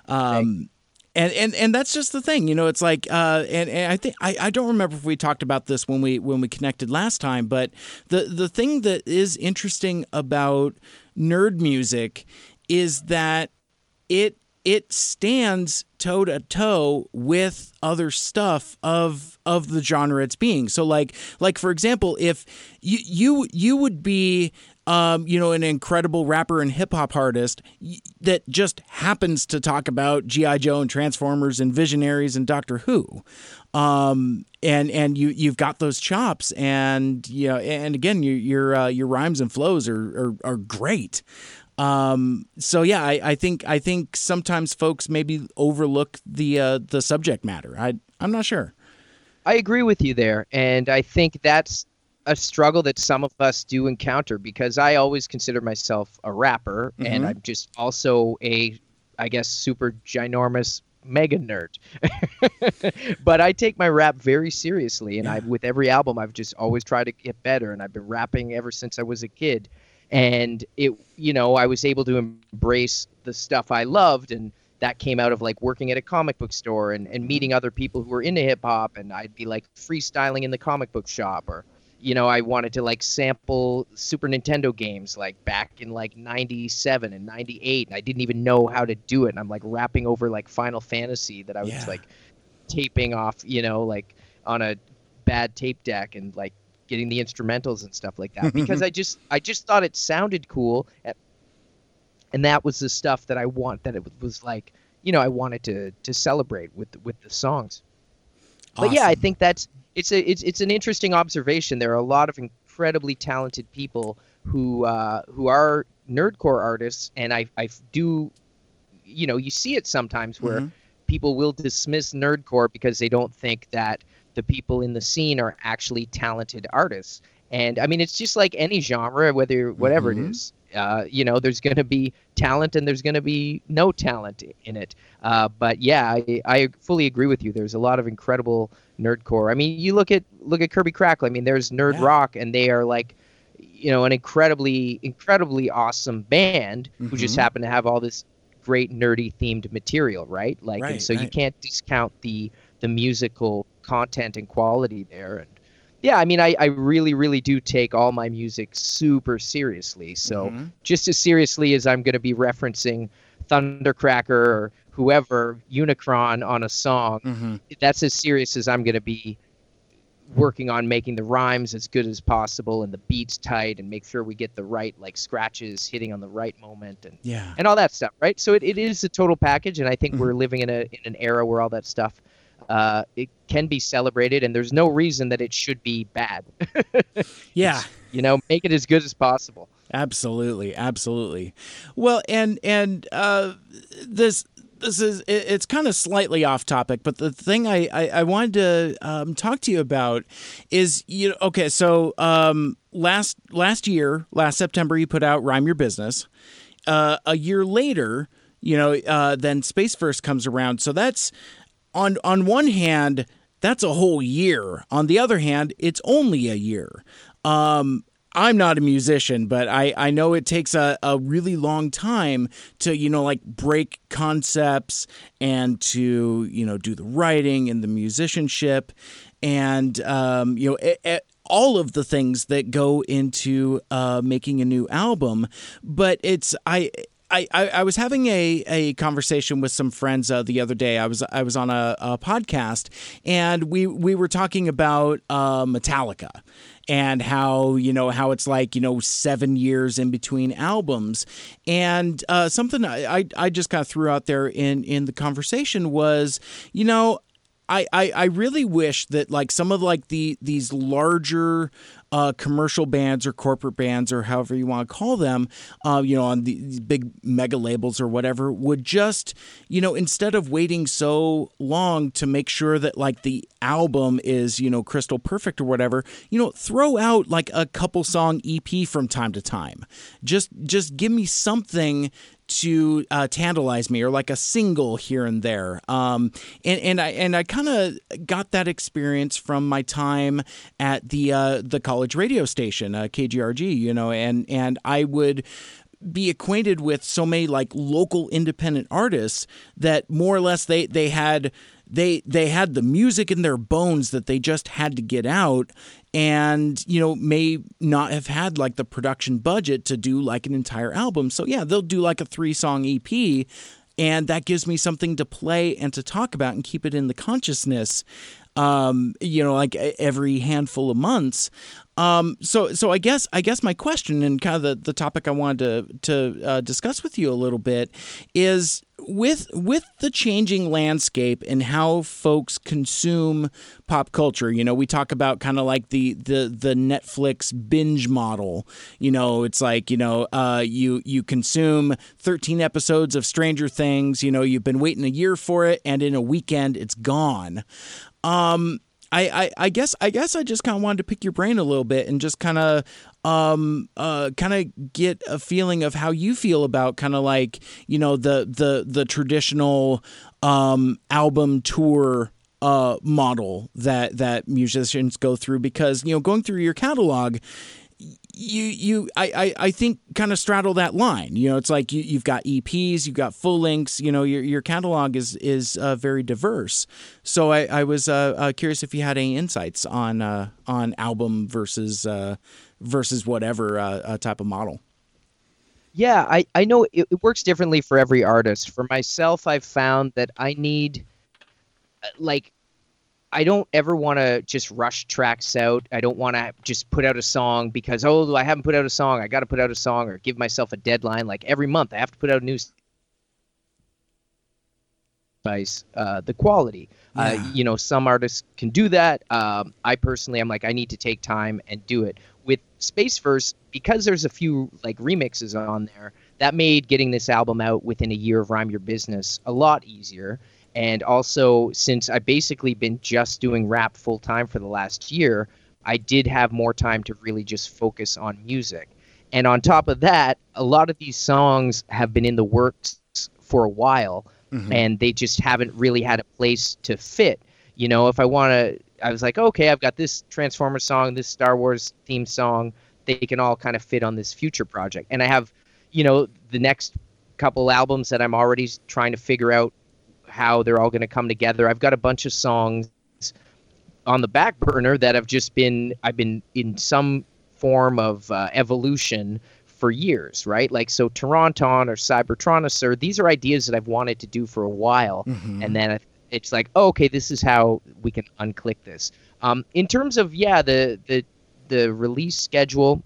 um, and, and and that's just the thing, you know. It's like, uh, and, and I think I, I don't remember if we talked about this when we when we connected last time, but the the thing that is interesting about nerd music is that it it stands toe to toe with other stuff of of the genre it's being. So like like for example, if you you you would be um, you know, an incredible rapper and hip hop artist that just happens to talk about G I Joe and Transformers and Visionaries and Doctor Who. Um, and and you you've got those chops, and you know, and again, your your uh, your rhymes and flows are are, are great. Um, so yeah, I, I think, I think sometimes folks maybe overlook the, uh, the subject matter. I, I'm not sure. I agree with you there. And I think that's a struggle that some of us do encounter, because I always consider myself a rapper, mm-hmm. and I'm just also a, I guess, super ginormous mega nerd, but I take my rap very seriously. And yeah. I, with every album, I've just always tried to get better, and I've been rapping ever since I was a kid. And it, you know, I was able to embrace the stuff I loved, and that came out of like working at a comic book store and, and meeting other people who were into hip hop, and I'd be like freestyling in the comic book shop, or, you know, I wanted to like sample Super Nintendo games like back in like ninety-seven and ninety-eight, and I didn't even know how to do it, and I'm like rapping over like Final Fantasy that I was yeah. like taping off, you know, like on a bad tape deck, and like getting the instrumentals and stuff like that, because I just I just thought it sounded cool, at, and that was the stuff that I want. That it was like, you know, I wanted to to celebrate with with the songs. Awesome. But yeah, I think that's it's a it's it's an interesting observation. There are a lot of incredibly talented people who uh, who are nerdcore artists, and I I do, you know, you see it sometimes where mm-hmm. people will dismiss nerdcore because they don't think that the people in the scene are actually talented artists. And I mean, it's just like any genre, whether whatever mm-hmm. it is, uh, you know, there's going to be talent and there's going to be no talent in it. Uh, but yeah, I, I fully agree with you. There's a lot of incredible nerdcore. I mean, you look at look at Kirby Crackle. I mean, there's nerd yeah. rock, and they are like, you know, an incredibly, incredibly awesome band mm-hmm. who just happen to have all this great nerdy themed material, right? Like, right, and so right. you can't discount the the musical content and quality there. And yeah, I mean, I, I really, really do take all my music super seriously. So mm-hmm. just as seriously as I'm going to be referencing Thundercracker or whoever, Unicron on a song, mm-hmm. that's as serious as I'm going to be working on making the rhymes as good as possible and the beats tight and make sure we get the right, like, scratches hitting on the right moment and yeah. and all that stuff, right? So it, it is a total package, and I think mm-hmm. we're living in a in an era where all that stuff uh it can be celebrated, and there's no reason that it should be bad. Yeah, you know, make it as good as possible. Absolutely, absolutely. Well, and and uh this This is, it's kind of slightly off topic, but the thing I, I, I wanted to um, talk to you about is, you know, okay, so um, last last year, last September, you put out Rhyme Your Business. Uh, a year later, you know, uh, then Space Verse comes around. So that's, on on one hand, that's a whole year. On the other hand, it's only a year. Um I'm not a musician, but I, I know it takes a, a really long time to, you know, like break concepts and to, you know, do the writing and the musicianship and, um, you know, it, it, all of the things that go into uh, making a new album. But it's I. I, I was having a, a conversation with some friends uh, the other day. I was I was on a, a podcast, and we, we were talking about uh, Metallica and how, you know, how it's like, you know, seven years in between albums. And uh, something I, I just kind of threw out there in, in the conversation was, you know, I, I, I really wish that, like, some of, like, the these larger uh, commercial bands or corporate bands or however you want to call them, uh, you know, on the, these big mega labels or whatever, would just, you know, instead of waiting so long to make sure that, like, the album is, you know, crystal perfect or whatever, you know, throw out, like, a couple song E P from time to time. Just, just give me something to uh, tantalize me, or like a single here and there. Um, and, and I and I kind of got that experience from my time at the uh, the college radio station, uh, K G R G, you know, and and I would be acquainted with so many like local independent artists that more or less they they had they they had the music in their bones that they just had to get out. And, you know, may not have had like the production budget to do like an entire album. So, yeah, they'll do like a three song E P. And that gives me something to play and to talk about and keep it in the consciousness, um, you know, like every handful of months. Um, so so I guess I guess my question and kind of the, the topic I wanted to, to uh, discuss with you a little bit is with with the changing landscape and how folks consume pop culture. You know, we talk about kind of like the, the the Netflix binge model. You know, it's like, you know, uh, you you consume thirteen episodes of Stranger Things. You know, you've been waiting a year for it, and in a weekend it's gone. Um I, I, I guess I guess I just kind of wanted to pick your brain a little bit and just kind of um uh kind of get a feeling of how you feel about kind of like, you know, the the the traditional um album tour uh model that that musicians go through, because, you know, going through your catalog, you you I, I, I think kind of straddle that line. You know, it's like you, you've got E Ps, you've got full lengths, you know, your your catalog is is uh, very diverse. So I, I was uh, uh, curious if you had any insights on uh, on album versus uh, versus whatever uh, uh, type of model. Yeah, I, I know it, it works differently for every artist. For myself, I've found that I need, like, I don't ever want to just rush tracks out. I don't want to just put out a song because, oh, I haven't put out a song. I got to put out a song, or give myself a deadline. Like every month I have to put out a new device, uh, the quality. Yeah. Uh, you know, some artists can do that. Um, I personally, I'm like, I need to take time and do it. With Space Verse, because there's a few like remixes on there, that made getting this album out within a year of Rhyme Your Business a lot easier. And also, since I've basically been just doing rap full time for the last year, I did have more time to really just focus on music. And on top of that, a lot of these songs have been in the works for a while, mm-hmm. and they just haven't really had a place to fit. You know, if I want to, I was like, okay, I've got this Transformers song, this Star Wars theme song. They can all kind of fit on this future project. And I have, you know, the next couple albums that I'm already trying to figure out how they're all going to come together. I've got a bunch of songs on the back burner that have just been, I've been in some form of uh, evolution for years, right? Like, so Toronton or Cybertronicer, these are ideas that I've wanted to do for a while. Mm-hmm. And then it's like, oh, okay, this is how we can unclick this. Um, in terms of, yeah, the, the, the release schedule,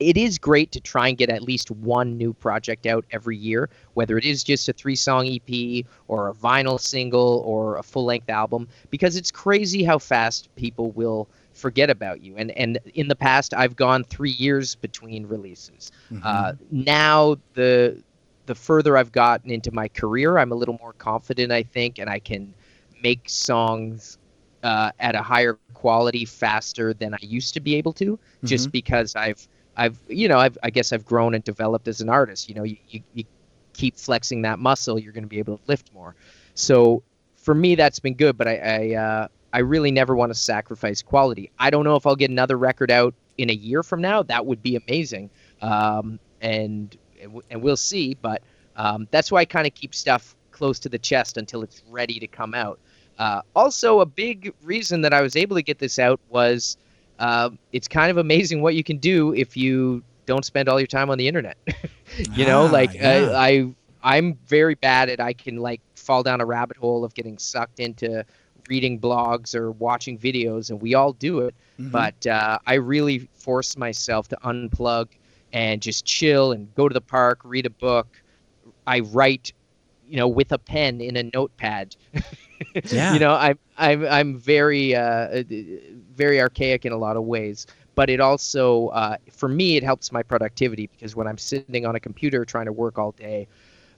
it is great to try and get at least one new project out every year, whether it is just a three-song E P or a vinyl single or a full-length album, because it's crazy how fast people will forget about you. And and in the past, I've gone three years between releases. Mm-hmm. Uh, now, the the further I've gotten into my career, I'm a little more confident, I think, and I can make songs uh, at a higher quality faster than I used to be able to, mm-hmm. just because I've I've, you know, I've, I guess I've grown and developed as an artist. You know, you, you, you keep flexing that muscle, you're going to be able to lift more. So for me, that's been good, but I, I, uh, I really never want to sacrifice quality. I don't know if I'll get another record out in a year from now. That would be amazing. Um, and, and we'll see, but, um, that's why I kind of keep stuff close to the chest until it's ready to come out. Uh, also a big reason that I was able to get this out was, Uh, it's kind of amazing what you can do if you don't spend all your time on the internet. you ah, know, like yeah. I, I, I'm very bad at, I can like fall down a rabbit hole of getting sucked into reading blogs or watching videos, and we all do it. Mm-hmm. But uh, I really force myself to unplug and just chill and go to the park, read a book. I write, you know, with a pen in a notepad. Yeah. You know, I'm I'm I'm very uh, very archaic in a lot of ways, but it also uh, for me it helps my productivity, because when I'm sitting on a computer trying to work all day,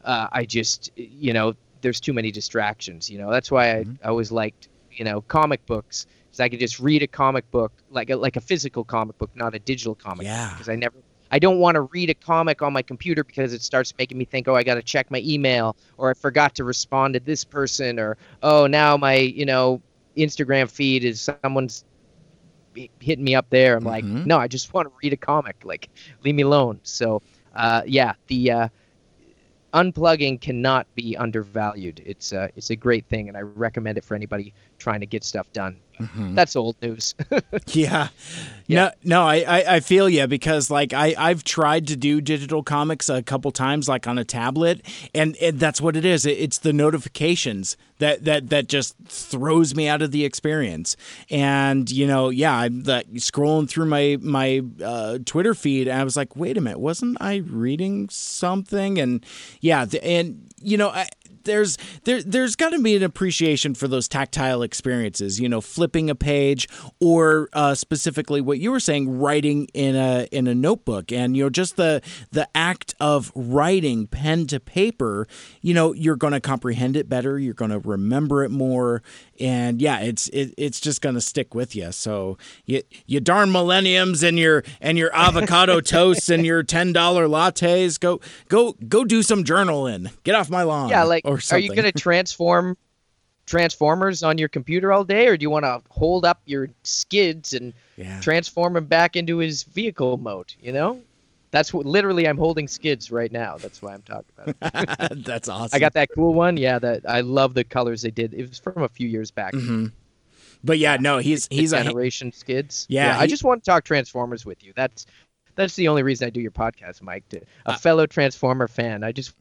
uh, I just you know there's too many distractions. You know that's why I, mm-hmm. I always liked you know comic books, because I could just read a comic book like a, like a physical comic book, not a digital comic. Yeah. Because I never. I don't want to read a comic on my computer because it starts making me think, oh, I got to check my email, or I forgot to respond to this person, or, oh, now my, you know, Instagram feed is someone's hitting me up there. I'm mm-hmm. like, no, I just want to read a comic. Like, leave me alone. So, uh, yeah, the uh, unplugging cannot be undervalued. It's, uh, it's a great thing, and I recommend it for anybody trying to get stuff done. Mm-hmm. That's old news. yeah. yeah. No, no, I, I, I feel you, because like I, I've tried to do digital comics a couple times, like on a tablet, and, and that's what it is. It, it's the notifications that, that, that just throws me out of the experience. And, you know, yeah, I'm like, scrolling through my, my uh, Twitter feed, and I was like, wait a minute, wasn't I reading something? And yeah, th- and, you know, I, There's there there's got to be an appreciation for those tactile experiences, you know, flipping a page, or uh, specifically what you were saying, writing in a in a notebook, and you know, just the the act of writing pen to paper. You know, you're going to comprehend it better, you're going to remember it more, and yeah, it's it, it's just going to stick with you. So you you darn millenniums and your and your avocado toasts and your ten dollar lattes, go go go do some journaling. Get off my lawn. Yeah, like. Or Are you going to transform Transformers on your computer all day, or do you want to hold up your skids and yeah. transform him back into his vehicle mode? You know, that's what literally I'm holding skids right now. That's why I'm talking about it. That's awesome. I got that cool one. Yeah, that I love the colors they did. It was from a few years back. Mm-hmm. But yeah, no, he's he's the generation a, skids. Yeah, yeah he, I just want to talk Transformers with you. That's that's the only reason I do your podcast, Mike. To, a uh, fellow Transformer fan, I just.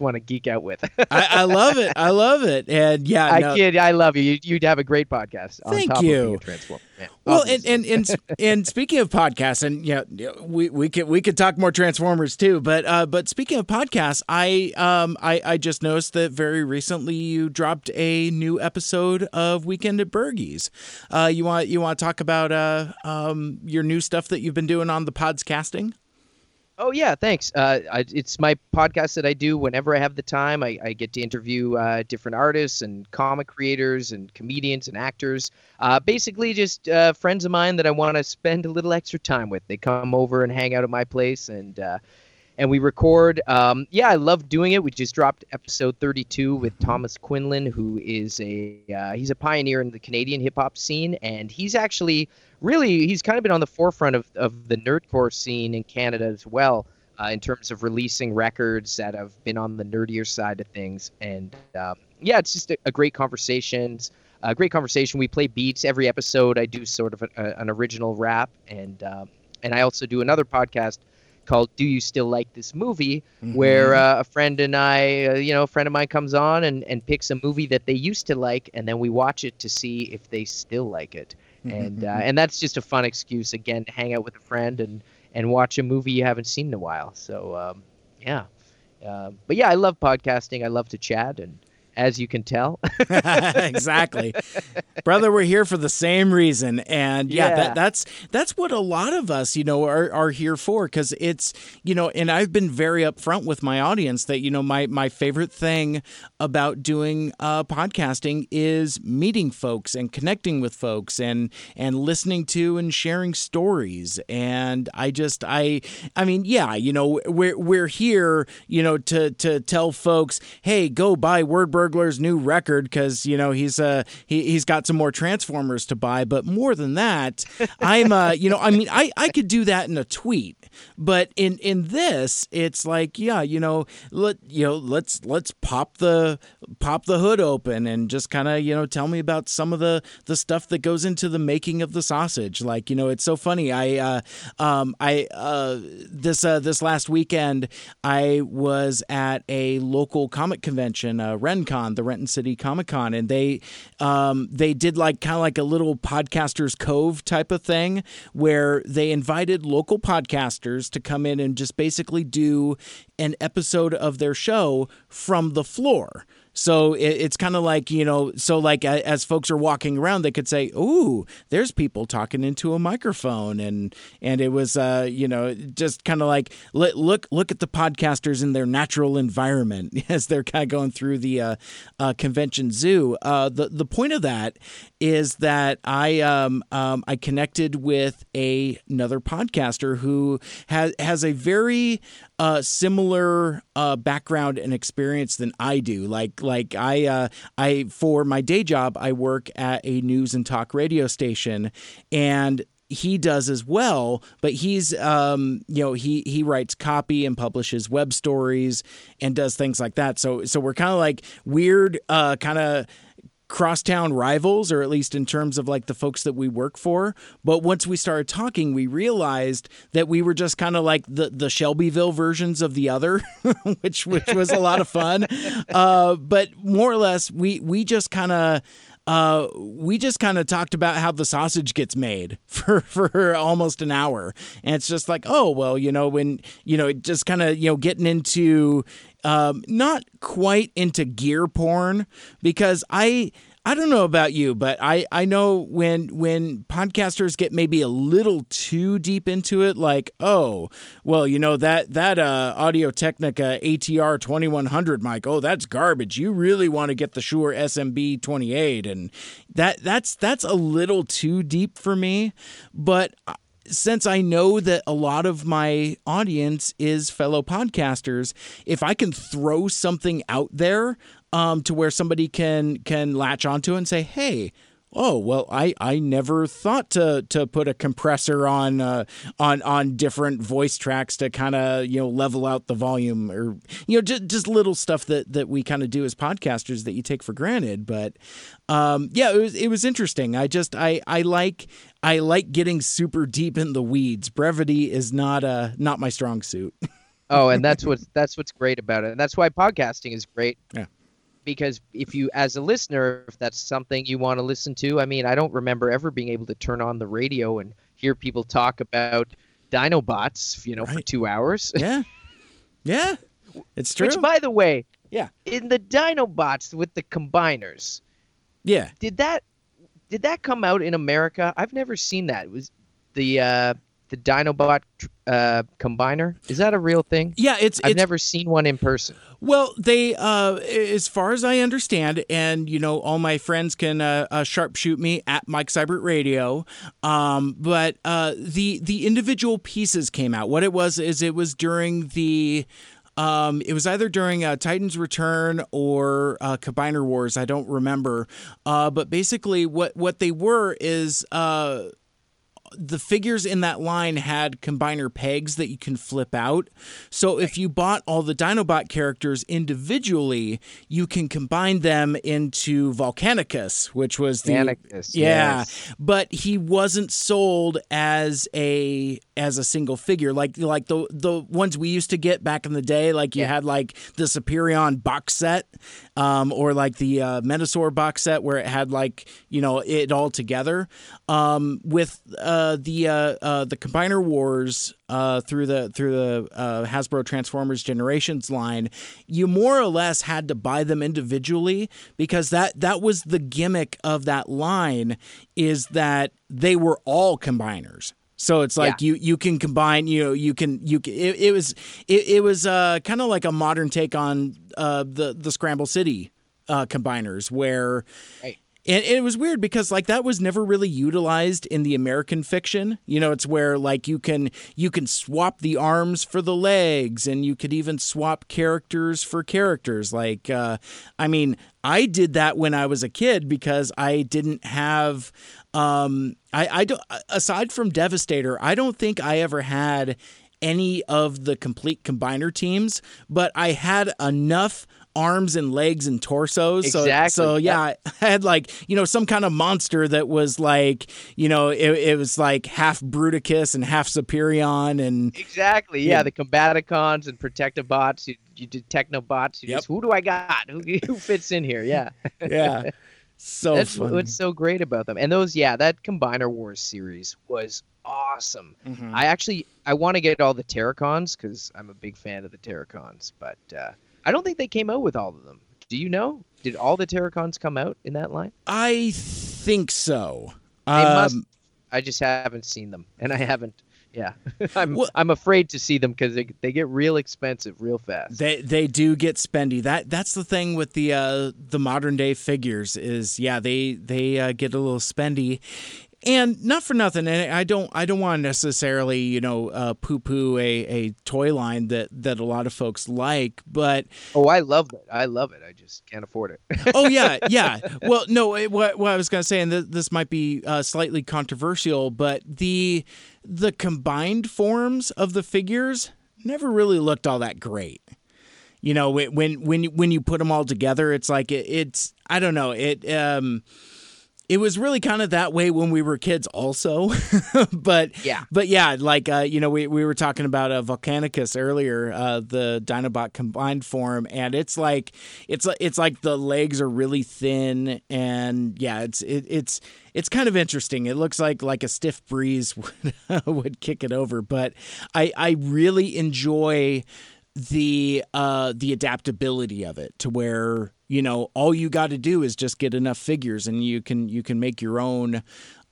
want to geek out with. I, I love it. I love it. And yeah, no. I kid. I love you. You'd have a great podcast. On Thank top you. Of Transformer. Yeah, well, and, and, and, and speaking of podcasts, and yeah, you know, we, we could, we could talk more Transformers too, but, uh, but speaking of podcasts, I, um, I, I just noticed that very recently you dropped a new episode of Weekend at Bergie's. Uh, you want, you want to talk about, uh, um, your new stuff that you've been doing on the podcasting? Oh, yeah, thanks. Uh, I, it's my podcast that I do whenever I have the time. I, I get to interview uh, different artists and comic creators and comedians and actors. Uh, basically, just uh, friends of mine that I want to spend a little extra time with. They come over and hang out at my place, and uh, and we record. Um, yeah, I love doing it. We just dropped episode thirty-two with Thomas Quinlan, who is a uh, he's a pioneer in the Canadian hip-hop scene, and he's actually... Really, he's kind of been on the forefront of, of the nerdcore scene in Canada as well, uh, in terms of releasing records that have been on the nerdier side of things. And um, yeah, it's just a, a great conversation. A great conversation. We play beats every episode. I do sort of a, a, an original rap, and um, and I also do another podcast called "Do You Still Like This Movie?" Mm-hmm. where uh, a friend and I, uh, you know, a friend of mine comes on and, and picks a movie that they used to like, and then we watch it to see if they still like it. And uh, and that's just a fun excuse, again, to hang out with a friend and, and watch a movie you haven't seen in a while. So, um, yeah. Uh, but, yeah, I love podcasting. I love to chat, and as you can tell. Exactly. Brother, we're here for the same reason. And, yeah, yeah. That, that's that's what a lot of us, you know, are, are here for, because it's, you know, and I've been very upfront with my audience that, you know, my, my favorite thing about doing uh, podcasting is meeting folks and connecting with folks and and listening to and sharing stories. And I just, I I mean, yeah, you know, we're, we're here, you know, to, to tell folks, hey, go buy Word Burglar. New record, because you know he's uh he he's got some more Transformers to buy, but more than that, I'm uh you know I mean I I could do that in a tweet, but in in this it's like yeah you know let you know let's let's pop the pop the hood open and just kind of you know tell me about some of the the stuff that goes into the making of the sausage. Like you know it's so funny. I uh um I uh this uh this last weekend I was at a local comic convention, uh, RenCon. The Renton City Comic Con, and they um, they did like kind of like a little podcasters cove type of thing where they invited local podcasters to come in and just basically do an episode of their show from the floor. So it's kind of like, you know, so like as folks are walking around, they could say, ooh, there's people talking into a microphone. And and it was, uh, you know, just kind of like, look, look at the podcasters in their natural environment as they're kind of going through the uh, uh, convention zoo. Uh, the, the point of that is that I um, um, I connected with a, another podcaster who has, has a very uh, similar uh, background and experience than I do. Like, Like I, uh, I for my day job, I work at a news and talk radio station, and he does as well. But he's, um, you know, he he writes copy and publishes web stories and does things like that. So so we're kind of like weird, uh, kind of crosstown rivals, or at least in terms of like the folks that we work for. But once we started talking, we realized that we were just kind of like the, the Shelbyville versions of the other, which which was a lot of fun. Uh, but more or less, we we just kind of uh, we just kind of talked about how the sausage gets made for for almost an hour, and it's just like, oh well, you know, when you know, it just kind of you know getting into. Um, not quite into gear porn, because I I don't know about you, but I, I know when when podcasters get maybe a little too deep into it, like, oh, well, you know, that that uh, Audio-Technica A T R twenty-one hundred mic, oh, that's garbage. You really want to get the Shure S M B twenty-eight, and that that's that's a little too deep for me, but I, since I know that a lot of my audience is fellow podcasters, if I can throw something out there um, to where somebody can can latch onto it and say, hey, oh, well, I, I never thought to to put a compressor on uh, on on different voice tracks to kind of, you know, level out the volume, or, you know, just, just little stuff that, that we kind of do as podcasters that you take for granted. But um, yeah, it was it was interesting. I just I I like I like getting super deep in the weeds. Brevity is not uh not my strong suit. Oh, and that's what's that's what's great about it. And that's why podcasting is great. Yeah. Because if you, as a listener, if that's something you want to listen to, I mean, I don't remember ever being able to turn on the radio and hear people talk about Dinobots, you know, right. for two hours. Yeah. Yeah. It's true. Which, by the way, yeah, in the Dinobots with the Combiners. Yeah. Did that, did that come out in America? I've never seen that. It was the, uh, the Dinobot uh, combiner? Is that a real thing? Yeah, it's. I've it's, never seen one in person. Well, they, uh, as far as I understand, and you know, all my friends can uh, uh, sharpshoot me at Mike Seibert Radio. Um, but uh, the the individual pieces came out. What it was is it was during the. Um, it was either during uh, Titan's Return or uh, Combiner Wars. I don't remember. Uh, but basically what, what they were is uh, the figures in that line had combiner pegs that you can flip out. So if you bought all the Dinobot characters individually, you can combine them into Volcanicus, which was the... Volcanicus, yeah. Yes. But he wasn't sold as a... as a single figure, like like the the ones we used to get back in the day, like you yeah. had like the Superion box set, um, or like the uh, Metasaur box set where it had like you know it all together. Um, with uh, the uh, uh, the Combiner Wars uh, through the through the uh, Hasbro Transformers Generations line, you more or less had to buy them individually because that that was the gimmick of that line, is that they were all combiners. So it's like yeah. you, you can combine, you know, you can, you can, it, it was, it, it was uh, kind of like a modern take on uh, the, the Scramble City uh, combiners where, right. and, and it was weird because like that was never really utilized in the American fiction. You know, it's where like you can, you can swap the arms for the legs and you could even swap characters for characters. Like, uh, I mean, I did that when I was a kid because I didn't have, um, I, I don't, aside from Devastator, I don't think I ever had any of the complete combiner teams, but I had enough arms and legs and torsos. Exactly. So, so yeah, I had like, you know, some kind of monster that was like, you know, it, it was like half Bruticus and half Superion and. Exactly. Yeah. yeah. The Combaticons and Protectobots, you, you did Technobots. You yep. just, who do I got? Who, who fits in here? Yeah. yeah. So that's funny. What's so great about them. And those, yeah, that Combiner Wars series was awesome. Mm-hmm. I actually, I want to get all the Terrorcons because I'm a big fan of the Terrorcons, but uh, I don't think they came out with all of them. Do you know? Did all the Terrorcons come out in that line? I think so. They um, must. I just haven't seen them, and I haven't. Yeah, I'm well, I'm afraid to see them because they they get real expensive real fast. They they do get spendy. That that's the thing with the uh, the modern day figures is yeah they they uh, get a little spendy, and not for nothing. And I don't I don't want to necessarily you know uh, poo poo a, a toy line that, that a lot of folks like, but oh I love it I love it I just can't afford it. oh yeah yeah well no it, what what I was gonna say, and th- this might be uh, slightly controversial, but the The combined forms of the figures never really looked all that great. You know, when when when you put them all together, it's like it, it's I don't know it. Um, it was really kind of that way when we were kids, also. but yeah, but yeah, like uh, you know, we we were talking about uh, Volcanicus earlier, uh, the Dinobot combined form, and it's like it's it's like the legs are really thin, and yeah, it's it, it's. It's kind of interesting. It looks like like a stiff breeze would, would kick it over, but I, I really enjoy the uh, the adaptability of it to where, you know, all you got to do is just get enough figures and you can you can make your own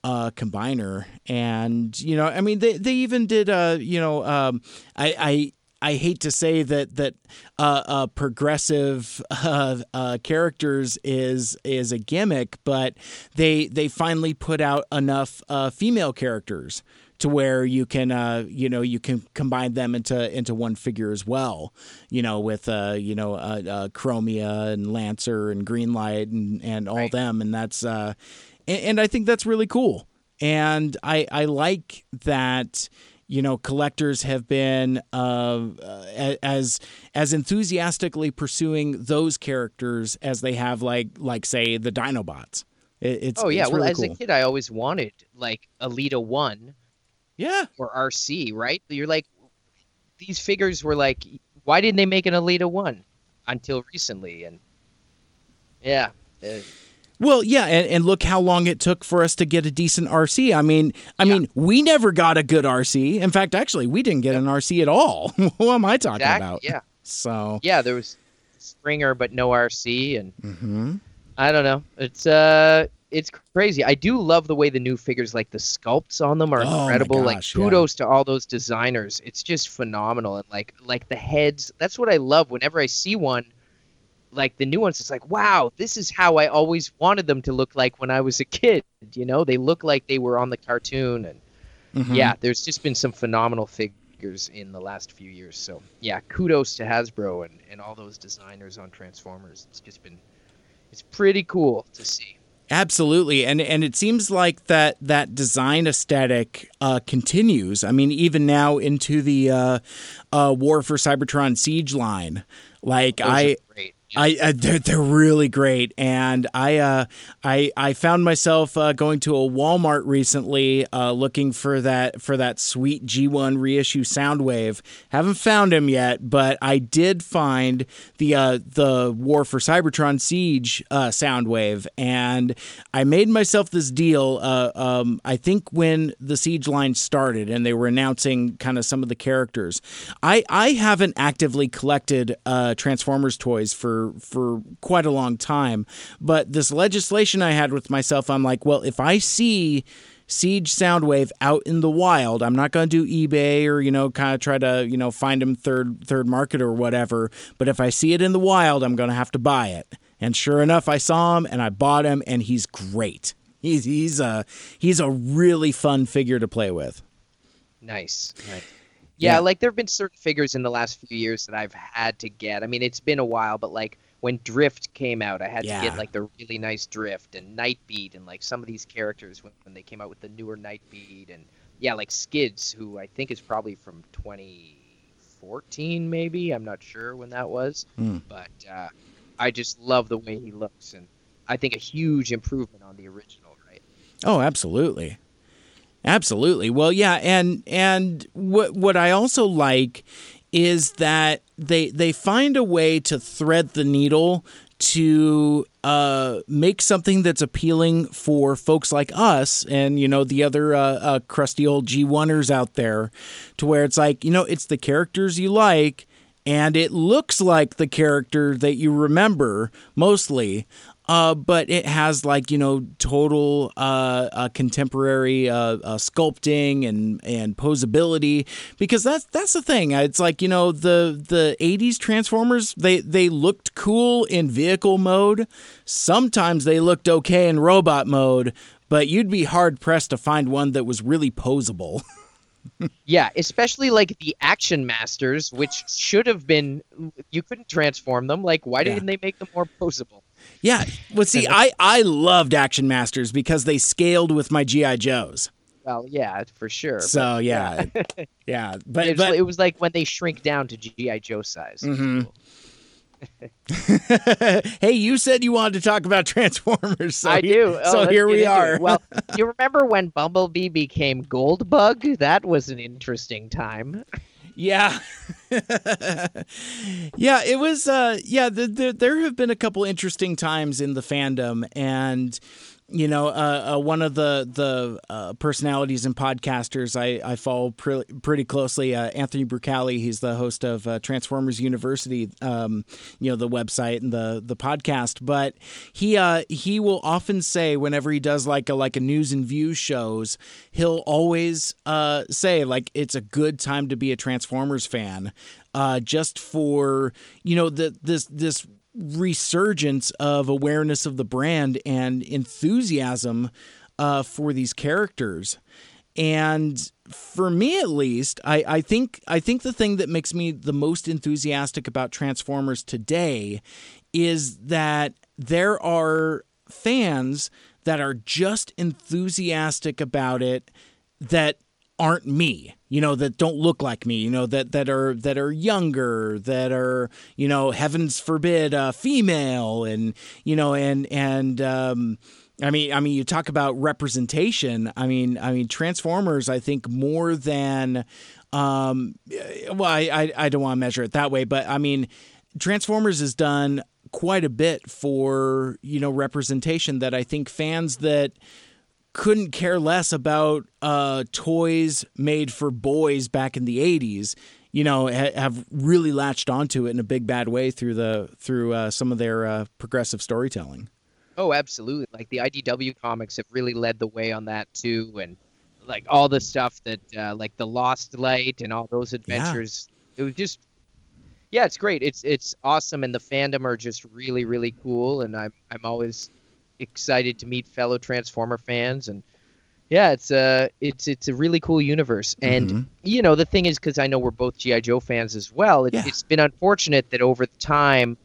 uh, combiner. And, you know, I mean, they, they even did, uh, you know, um, I, I I hate to say that that uh, uh, progressive uh, uh, characters is is a gimmick, but they they finally put out enough uh, female characters to where you can uh, you know you can combine them into into one figure as well, you know with uh, you know uh, uh, Chromia and Lancer and Greenlight and and all right. them, and that's uh, and, and I think that's really cool, and I I like that. You know, collectors have been uh, as as enthusiastically pursuing those characters as they have, like, like say, the Dinobots. It, it's oh yeah, it's well, really as cool. a kid, I always wanted like Alita one, yeah, or R C. Right? You're like, these figures were like, why didn't they make an Alita one until recently? And yeah. Uh, Well, yeah, and, and look how long it took for us to get a decent R C. I mean, I yeah. mean, we never got a good R C. In fact, actually, we didn't get yeah. an R C at all. What am I talking exactly. about? Yeah. So. Yeah, there was Springer, but no R C, and mm-hmm. I don't know. It's uh, it's crazy. I do love the way the new figures, like the sculpts on them are oh incredible. My gosh, like kudos yeah. to all those designers. It's just phenomenal. And like, like the heads, that's what I love. Whenever I see one, like the new ones, it's like, wow, this is how I always wanted them to look like when I was a kid. You know, they look like they were on the cartoon. And mm-hmm. yeah, there's just been some phenomenal figures in the last few years. So yeah, kudos to Hasbro and, and all those designers on Transformers. It's just been, it's pretty cool to see. Absolutely. And and it seems like that that design aesthetic uh, continues. I mean, even now into the uh, uh, War for Cybertron Siege line. Like Those I, yeah. I, I they're, they're really great. And I uh, I I found myself uh, going to a Walmart recently uh, looking for that for that sweet G one reissue Soundwave. Haven't found him yet, but I did find the uh, the War for Cybertron Siege uh, Soundwave, and I made myself this deal. Uh, um, I think when the Siege line started and they were announcing kind of some of the characters, I I haven't actively collected uh, Transformers toys for. For, for quite a long time. But this legislation I had with myself, I'm like, well, if I see Siege Soundwave out in the wild, I'm not going to do eBay or, you know, kind of try to, you know, find him third third market or whatever. But if I see it in the wild, I'm going to have to buy it. And sure enough, I saw him and I bought him, and he's great. He's he's a he's a really fun figure to play with. Nice. Nice. Yeah, yeah, like there have been certain figures in the last few years that I've had to get. I mean, it's been a while, but like when Drift came out, I had yeah. to get like the really nice Drift and Nightbeat and like some of these characters when, when they came out with the newer Nightbeat. And yeah, like Skids, who I think is probably from twenty fourteen, maybe. I'm not sure when that was, mm. but uh, I just love the way he looks. And I think a huge improvement on the original, right? Oh, absolutely. Absolutely. Well, yeah, and and what what I also like is that they they find a way to thread the needle to uh, make something that's appealing for folks like us and, you know, the other uh, uh, crusty old G oneers out there, to where it's like, you know, it's the characters you like and it looks like the character that you remember mostly. Uh, but it has, like, you know, total uh, uh, contemporary uh, uh, sculpting and, and posability, because that's that's the thing. It's like, you know, the the eighties Transformers, they, they looked cool in vehicle mode. Sometimes they looked okay in robot mode, but you'd be hard-pressed to find one that was really posable. Yeah, especially like the Action Masters, which should have been, you couldn't transform them. Like, why didn't yeah. they make them more posable? Yeah, well, see, I, I loved Action Masters because they scaled with my G I Joes. Well, yeah, for sure. So, but, yeah. Yeah, yeah. But, it was, but it was like when they shrink down to G I Joe size. Mm-hmm. Hey, you said you wanted to talk about Transformers. So I do. Oh, so here we are. Well, you remember when Bumblebee became Goldbug? That was an interesting time. Yeah. Yeah, it was, uh, yeah, the, the, there have been a couple interesting times in the fandom, and, you know, uh, uh, one of the, the uh, personalities and podcasters I, I follow pre- pretty closely, uh, Anthony Brucali, he's the host of uh, Transformers University, um, you know, the website and the, the podcast, but he uh, he will often say whenever he does like a, like a news and view shows, he'll always uh, say like it's a good time to be a Transformers fan, uh, just for, you know, the this this. resurgence of awareness of the brand and enthusiasm uh, for these characters. And for me, at least, I, I think I think the thing that makes me the most enthusiastic about Transformers today is that there are fans that are just enthusiastic about it that aren't me, you know, that don't look like me, you know, that that are that are younger, that are, you know, heavens forbid, uh, female, and, you know, and and um, I mean, I mean, you talk about representation. I mean, I mean, Transformers, I think more than, um, well, I, I, I don't want to measure it that way, but I mean, Transformers has done quite a bit for, you know, representation that I think fans that couldn't care less about uh, toys made for boys back in the eighties, you know, ha- have really latched onto it in a big bad way through the through uh, some of their uh, progressive storytelling. Oh, absolutely. Like the I D W comics have really led the way on that too. And like all the stuff that uh, like the Lost Light and all those adventures. Yeah. It was just, yeah, it's great. It's, it's awesome. And the fandom are just really, really cool. And I'm, I'm always excited to meet fellow Transformer fans. And yeah, it's a, it's, it's a really cool universe. And mm-hmm. you know, the thing is, cause I know we're both G I. Joe fans as well. It, yeah. It's been unfortunate that over the time,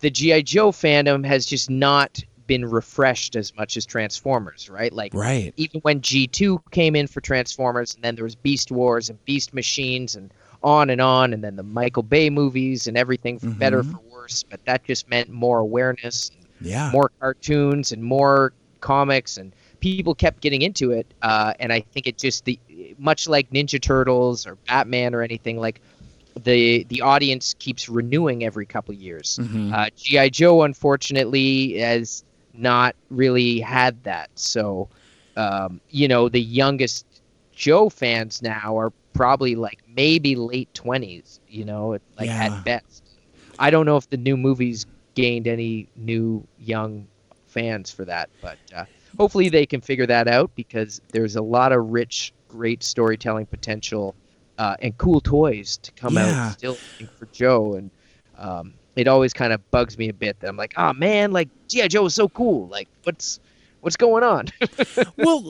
the G I. Joe fandom has just not been refreshed as much as Transformers, right? Like, right. even when G two came in for Transformers, and then there was Beast Wars and Beast Machines and on and on, and then the Michael Bay movies and everything for mm-hmm. better for worse, but that just meant more awareness, and yeah. more cartoons and more comics, and people kept getting into it, uh, and I think it just, the much like Ninja Turtles or Batman or anything, like, the the audience keeps renewing every couple of years. Mm-hmm. Uh, G I. Joe, unfortunately, has not really had that. So, um, you know, the youngest Joe fans now are probably like maybe late twenties, you know, like yeah. at best. I don't know if the new movies gained any new young fans for that, but uh, hopefully they can figure that out, because there's a lot of rich, great storytelling potential Uh, and cool toys to come yeah. out still for Joe. And um, it always kind of bugs me a bit that I'm like, oh man, like G I. Joe was so cool. Like what's, what's going on? Well,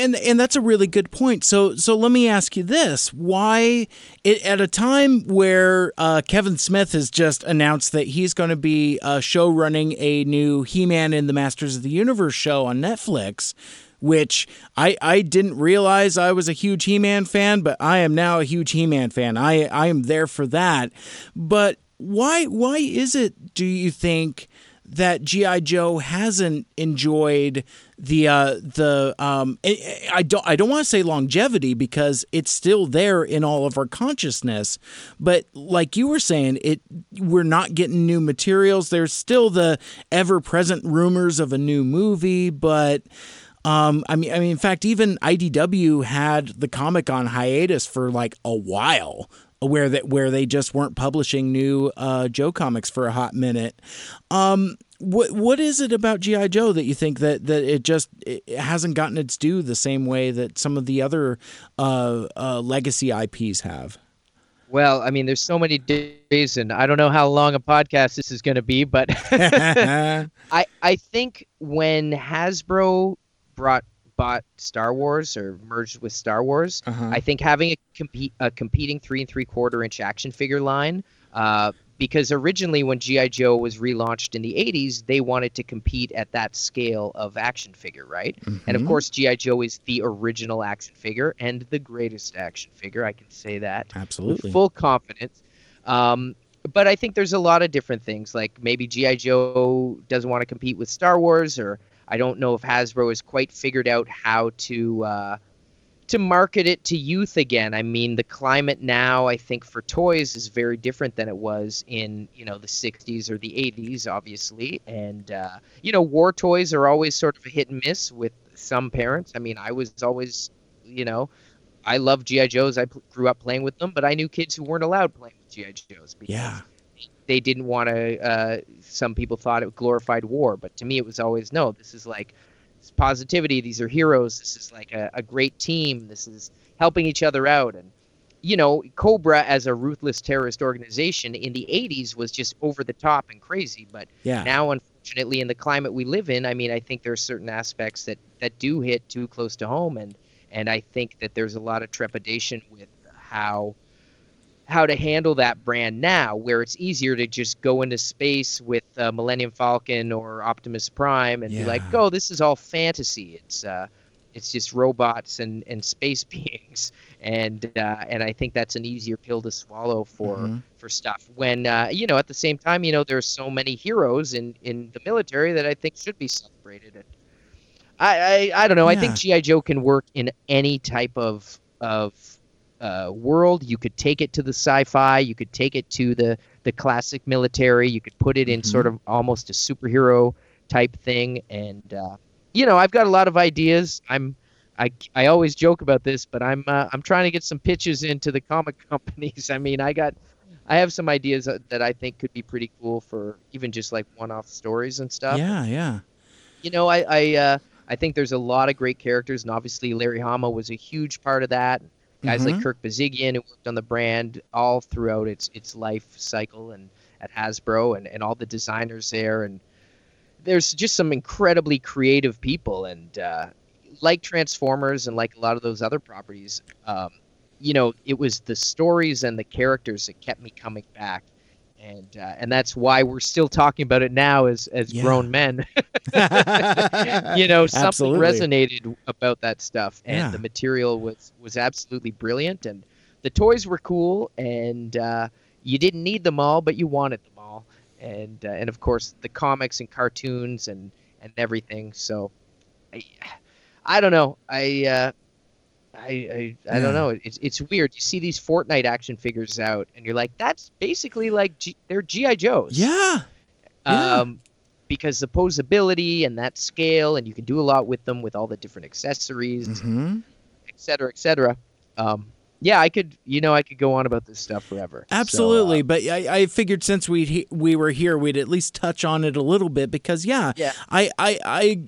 and, and that's a really good point. So, so let me ask you this, why it, at a time where uh, Kevin Smith has just announced that he's going to be uh, show running a new He-Man and the Masters of the Universe show on Netflix, which I, I didn't realize I was a huge He-Man fan, but I am now a huge He-Man fan. I, I am there for that. But why why is it, do you think, that G I. Joe hasn't enjoyed the uh, the um I don't I don't want to say longevity, because it's still there in all of our consciousness, but like you were saying, it we're not getting new materials. There's still the ever-present rumors of a new movie, but Um, I mean, I mean, in fact, even I D W had the comic on hiatus for like a while, where that where they just weren't publishing new uh, Joe comics for a hot minute. Um, what what is it about G I. Joe that you think that that it just it hasn't gotten its due the same way that some of the other uh, uh, legacy I Ps have? Well, I mean, there's so many days, and I don't know how long a podcast this is going to be, but I I think when Hasbro brought bought Star Wars or merged with Star Wars, uh-huh. I think having a, comp- a competing three and three quarter inch action figure line, uh, because originally when G I. Joe was relaunched in the eighties, they wanted to compete at that scale of action figure, right? Mm-hmm. And of course, G I. Joe is the original action figure and the greatest action figure. I can say that absolutely with full confidence. Um, but I think there's a lot of different things, like maybe G I. Joe doesn't want to compete with Star Wars, or I don't know if Hasbro has quite figured out how to uh, to market it to youth again. I mean, the climate now, I think, for toys is very different than it was in, you know, the sixties or the eighties, obviously. And, uh, you know, war toys are always sort of a hit and miss with some parents. I mean, I was always, you know, I love G I. Joes. I p- grew up playing with them, but I knew kids who weren't allowed playing with G I. Joes because yeah. they didn't want to, uh, some people thought it glorified war, but to me it was always, no, this is like this positivity. These are heroes. This is like a, a great team. This is helping each other out. And, you know, Cobra as a ruthless terrorist organization in the eighties was just over the top and crazy. But yeah. now, unfortunately, in the climate we live in, I mean, I think there are certain aspects that, that do hit too close to home. And, and I think that there's a lot of trepidation with how, how to handle that brand now, where it's easier to just go into space with uh, Millennium Falcon or Optimus Prime and yeah. be like, oh, this is all fantasy. It's uh, it's just robots and, and space beings. And uh, and I think that's an easier pill to swallow for mm-hmm. for stuff. When, uh, you know, at the same time, you know, there's so many heroes in, in the military that I think should be celebrated. And I, I, I don't know. Yeah. I think G I. Joe can work in any type of of Uh, world. You could take it to the sci-fi, you could take it to the the classic military, you could put it in mm-hmm. sort of almost a superhero type thing. And uh, you know, I've got a lot of ideas. I'm I, I always joke about this, but I'm uh, I'm trying to get some pitches into the comic companies. I mean, I got I have some ideas that I think could be pretty cool for even just like one-off stories and stuff. Yeah, yeah. you know, I I, uh, I think there's a lot of great characters, and obviously Larry Hama was a huge part of that. Guys mm-hmm. like Kirk Bazigian, who worked on the brand all throughout its its life cycle and at Hasbro, and, and all the designers there. And there's just some incredibly creative people. And uh, like Transformers and like a lot of those other properties, um, you know, it was the stories and the characters that kept me coming back. And uh, and that's why we're still talking about it now as, as yeah. grown men. You know, something absolutely. Resonated about that stuff. And yeah. the material was, was absolutely brilliant. And the toys were cool. And uh, you didn't need them all, but you wanted them all. And, uh, and of course, the comics and cartoons and, and everything. So, I, I don't know. I... Uh, I I, I yeah. don't know. It's it's weird. You see these Fortnite action figures out, and you're like, that's basically like G- they're G I Joes. Yeah. Um, yeah. Because the posability and that scale, and you can do a lot with them with all the different accessories, mm-hmm. et cetera, et cetera. Um, yeah, I could, you know, I could go on about this stuff forever. Absolutely, so, uh, but I, I figured since we we were here, we'd at least touch on it a little bit because yeah, yeah. I I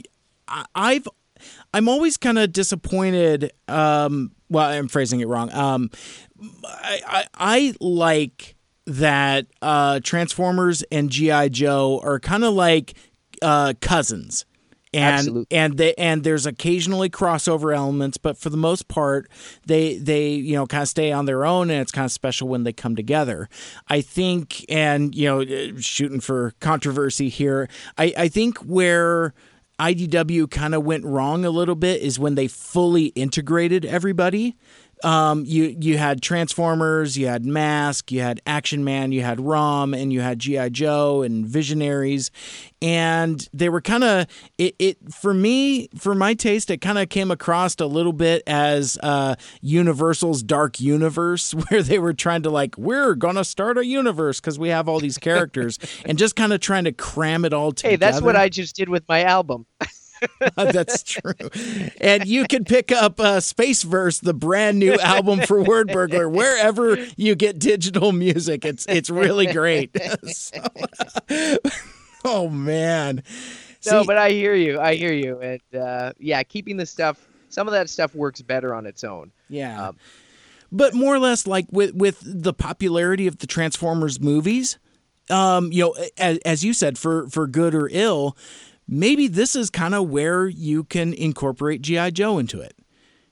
I I've. I'm always kind of disappointed. Um, well, I'm phrasing it wrong. Um, I, I I like that uh, Transformers and G I Joe are kind of like uh, cousins, and absolutely. and they and there's occasionally crossover elements, but for the most part, they they you know kind of stay on their own, and it's kind of special when they come together. I think, and you know, shooting for controversy here, I I think where I D W kind of went wrong a little bit is when they fully integrated everybody. Um, you you had Transformers, you had Mask, you had Action Man, you had ROM, and you had G I Joe and Visionaries, and they were kind of it, it for me for my taste. It kind of came across a little bit as uh, Universal's Dark Universe, where they were trying to like we're gonna start a universe because we have all these characters, and just kind of trying to cram it all together. Hey, that's what I just did with my album. That's true. And you can pick up uh, Space Verse, the brand new album for Word Burglar, wherever you get digital music. It's it's really great. So, oh, man. No, See, but I hear you. I hear you. And uh, yeah, keeping the stuff, some of that stuff works better on its own. Yeah. Um, but more or less like with, with the popularity of the Transformers movies, um, you know, as, as you said, for, for good or ill, maybe this is kind of where you can incorporate G I Joe into it.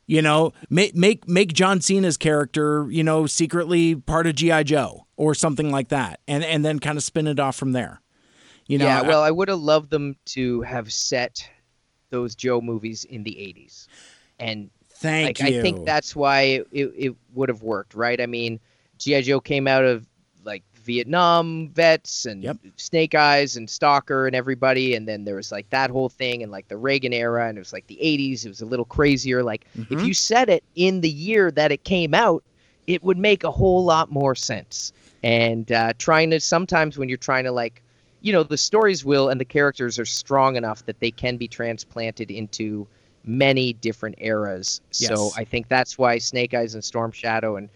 You know, make, make make John Cena's character, you know, secretly part of G I Joe or something like that, and and then kind of spin it off from there. You know, yeah, well, I, I would have loved them to have set those Joe movies in the eighties. And thank like, you. I think that's why it, it would have worked, right? I mean, G I Joe came out of like Vietnam vets and yep. Snake Eyes and Stalker and everybody, and then there was like that whole thing and like the Reagan era, and it was like the eighties. It was a little crazier. Like mm-hmm. if you set it in the year that it came out, it would make a whole lot more sense. And uh, trying to sometimes when you're trying to like, you know, the stories will and the characters are strong enough that they can be transplanted into many different eras. Yes. So I think that's why Snake Eyes and Storm Shadow and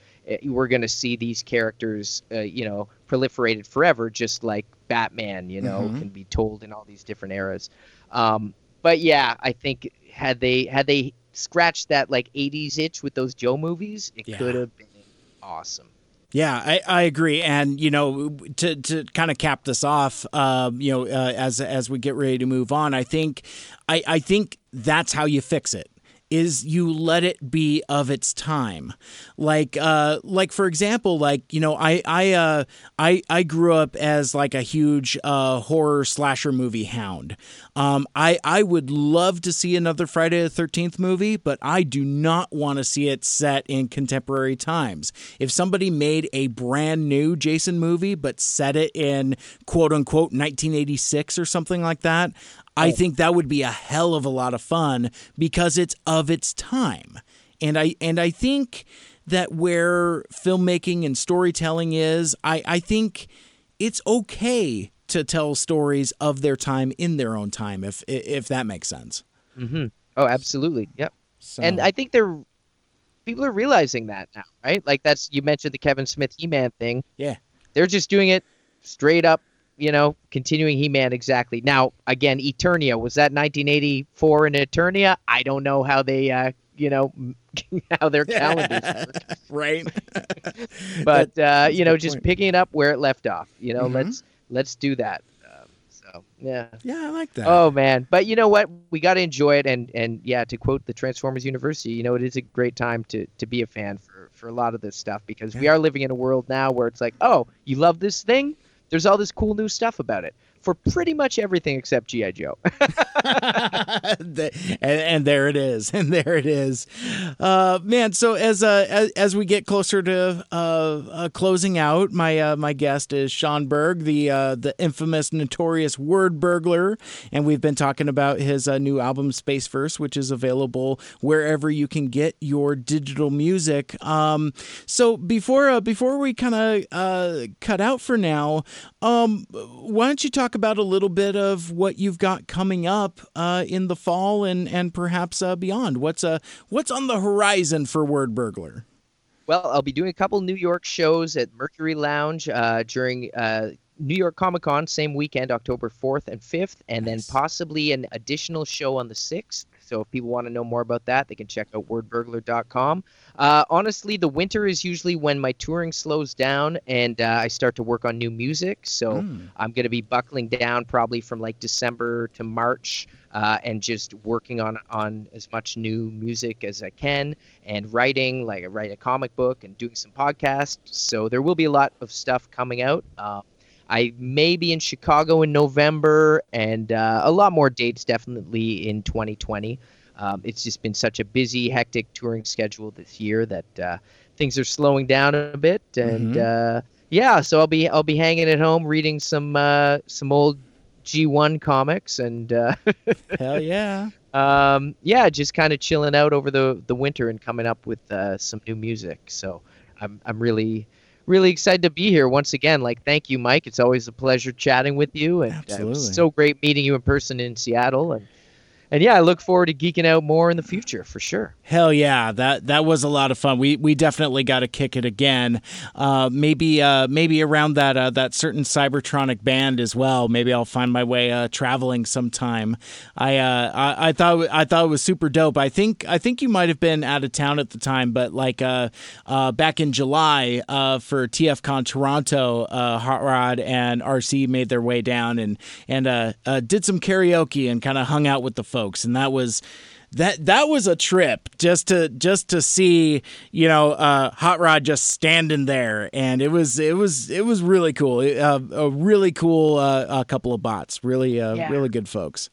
we're going to see these characters, uh, you know, proliferated forever, just like Batman, you know, mm-hmm. can be told in all these different eras. Um, but yeah, I think had they had they scratched that like eighties itch with those Joe movies, it yeah. could have been awesome. Yeah, I, I agree. And, you know, to, to kind of cap this off, uh, you know, uh, as as we get ready to move on, I think I, I think that's how you fix it. Is you let it be of its time. Like, uh, like for example, like, you know, I, I, uh, I, I grew up as like a huge, uh, horror slasher movie hound. Um, I, I would love to see another Friday the thirteenth movie, but I do not want to see it set in contemporary times. If somebody made a brand new Jason movie, but set it in quote unquote nineteen eighty-six or something like that, I think that would be a hell of a lot of fun because it's of its time. And I and I think that where filmmaking and storytelling is, I, I think it's okay to tell stories of their time in their own time, if if that makes sense. Mm-hmm. Oh, absolutely. Yep. So. And I think they're people are realizing that now, right? Like that's you mentioned the Kevin Smith He-Man thing. Yeah. They're just doing it straight up. you know, continuing He-Man exactly. Now, again, Eternia, was that nineteen eighty-four in Eternia? I don't know how they, uh, you know, how their calendars work. Right. But, uh, you know, just point. picking it up where it left off. You know, mm-hmm. let's let's do that. Um, so, yeah. Yeah, I like that. Oh, man. But you know what? We got to enjoy it. And, and yeah, to quote the Transformers University, you know, it is a great time to, to be a fan for, for a lot of this stuff, because yeah. we are living in a world now where it's like, oh, you love this thing? There's all this cool new stuff about it for pretty much everything except G I. Joe. and, and there it is. And there it is. Uh, man, so as, uh, as as we get closer to uh, uh, closing out, my uh, my guest is Sean Berg, the, uh, the infamous, notorious Word Burglar. And we've been talking about his uh, new album, Space Verse, which is available wherever you can get your digital music. Um, so before uh, before we kind of uh, cut out for now, um, why don't you talk Talk about a little bit of what you've got coming up uh, in the fall and and perhaps uh, beyond. What's uh what's on the horizon for Word Burglar? Well, I'll be doing a couple New York shows at Mercury Lounge uh, during uh, New York Comic Con same weekend, October fourth and fifth, and nice. Then possibly an additional show on the sixth. So if people want to know more about that, they can check out word burglar dot com. Uh, honestly, the winter is usually when my touring slows down and uh, I start to work on new music. So mm. I'm going to be buckling down probably from like December to March uh, and just working on, on as much new music as I can and writing, like I write a comic book and doing some podcasts. So there will be a lot of stuff coming out. Uh, I may be in Chicago in November and uh, a lot more dates definitely in twenty twenty. Um, it's just been such a busy, hectic touring schedule this year that uh, things are slowing down a bit. And mm-hmm. uh, yeah, so I'll be I'll be hanging at home reading some uh, some old G one comics and uh, hell yeah, um, yeah, just kind of chilling out over the the winter and coming up with uh, some new music. So I'm I'm really. Really excited to be here once again. Like, thank you, Mike. It's always a pleasure chatting with you, and uh, it was so great meeting you in person in Seattle. And and yeah, I look forward to geeking out more in the future for sure. Hell yeah, that that was a lot of fun. We we definitely got to kick it again. Uh, maybe uh, maybe around that uh, that certain Cybertronic band as well. Maybe I'll find my way uh, traveling sometime. I, uh, I I thought I thought it was super dope. I think I think you might have been out of town at the time, but like uh, uh, back in July. Uh, for TFCon Toronto, uh, Hot Rod and R C made their way down and and uh, uh, did some karaoke and kind of hung out with the folks, and that was that that was a trip just to just to see, you know, uh, Hot Rod just standing there, and it was it was it was really cool. Uh, a really cool uh, a couple of bots, really uh, yeah. really good folks.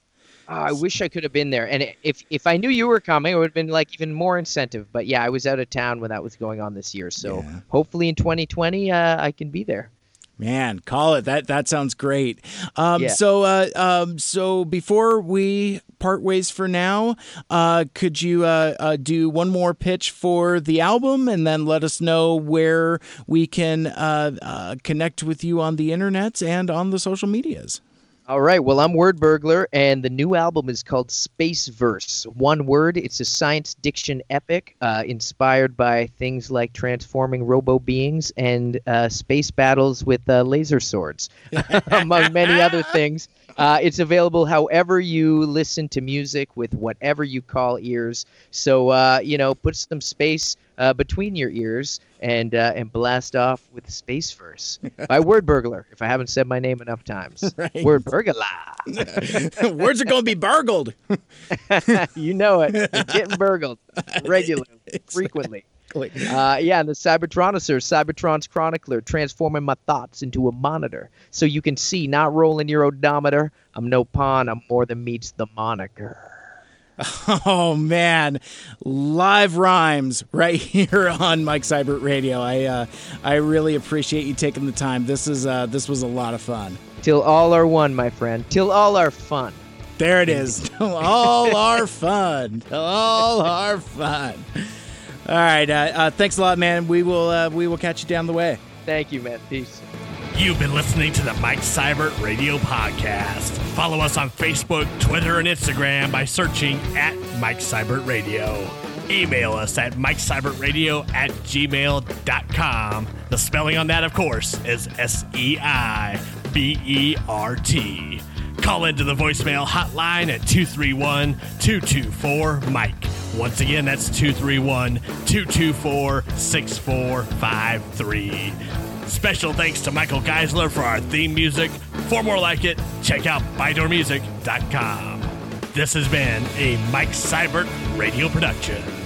Uh, I wish I could have been there. And if if I knew you were coming, it would have been like even more incentive. But yeah, I was out of town when that was going on this year. So yeah. hopefully in twenty twenty, uh, I can be there. Man, call it. That that sounds great. Um, yeah. So uh, um, so before we part ways for now, uh, could you uh, uh, do one more pitch for the album and then let us know where we can uh, uh, connect with you on the internets and on the social medias? All right. Well, I'm Word Burglar, and the new album is called Space Verse. One word. It's a science diction epic uh, inspired by things like transforming robo beings and uh, space battles with uh, laser swords, among many other things. Uh, it's available however you listen to music with whatever you call ears. So, uh, you know, put some space uh, between your ears and uh, and blast off with Space Verse by Word Burglar, if I haven't said my name enough times. Right. Word Burglar. Words are going to be burgled. You know it. You're getting burgled regularly, frequently. Uh, yeah, and the Cybertronicer, Cybertron's Chronicler, transforming my thoughts into a monitor so you can see, not rolling your odometer. I'm no pawn, I'm more than meets the moniker. Oh, man. Live rhymes right here on Mike Seibert Radio. I uh, I really appreciate you taking the time. This is uh, this was a lot of fun. Till all are one, my friend. Till all are fun. There it is. Till all are fun. Till all are fun. All right. Uh, uh, thanks a lot, man. We will uh, we will catch you down the way. Thank you, man. Peace. You've been listening to the Mike Seibert Radio Podcast. Follow us on Facebook, Twitter, and Instagram by searching at Mike Seibert Radio. Email us at Mike Seibert Radio at gmail dot com. The spelling on that, of course, is S E I B E R T. Call into the voicemail hotline at two three one, two two four, Mike. Once again, that's two three one, two two four, six four five three. Special thanks to Michael Geisler for our theme music. For more like it, check out by door music dot com. This has been a Mike Seibert radio production.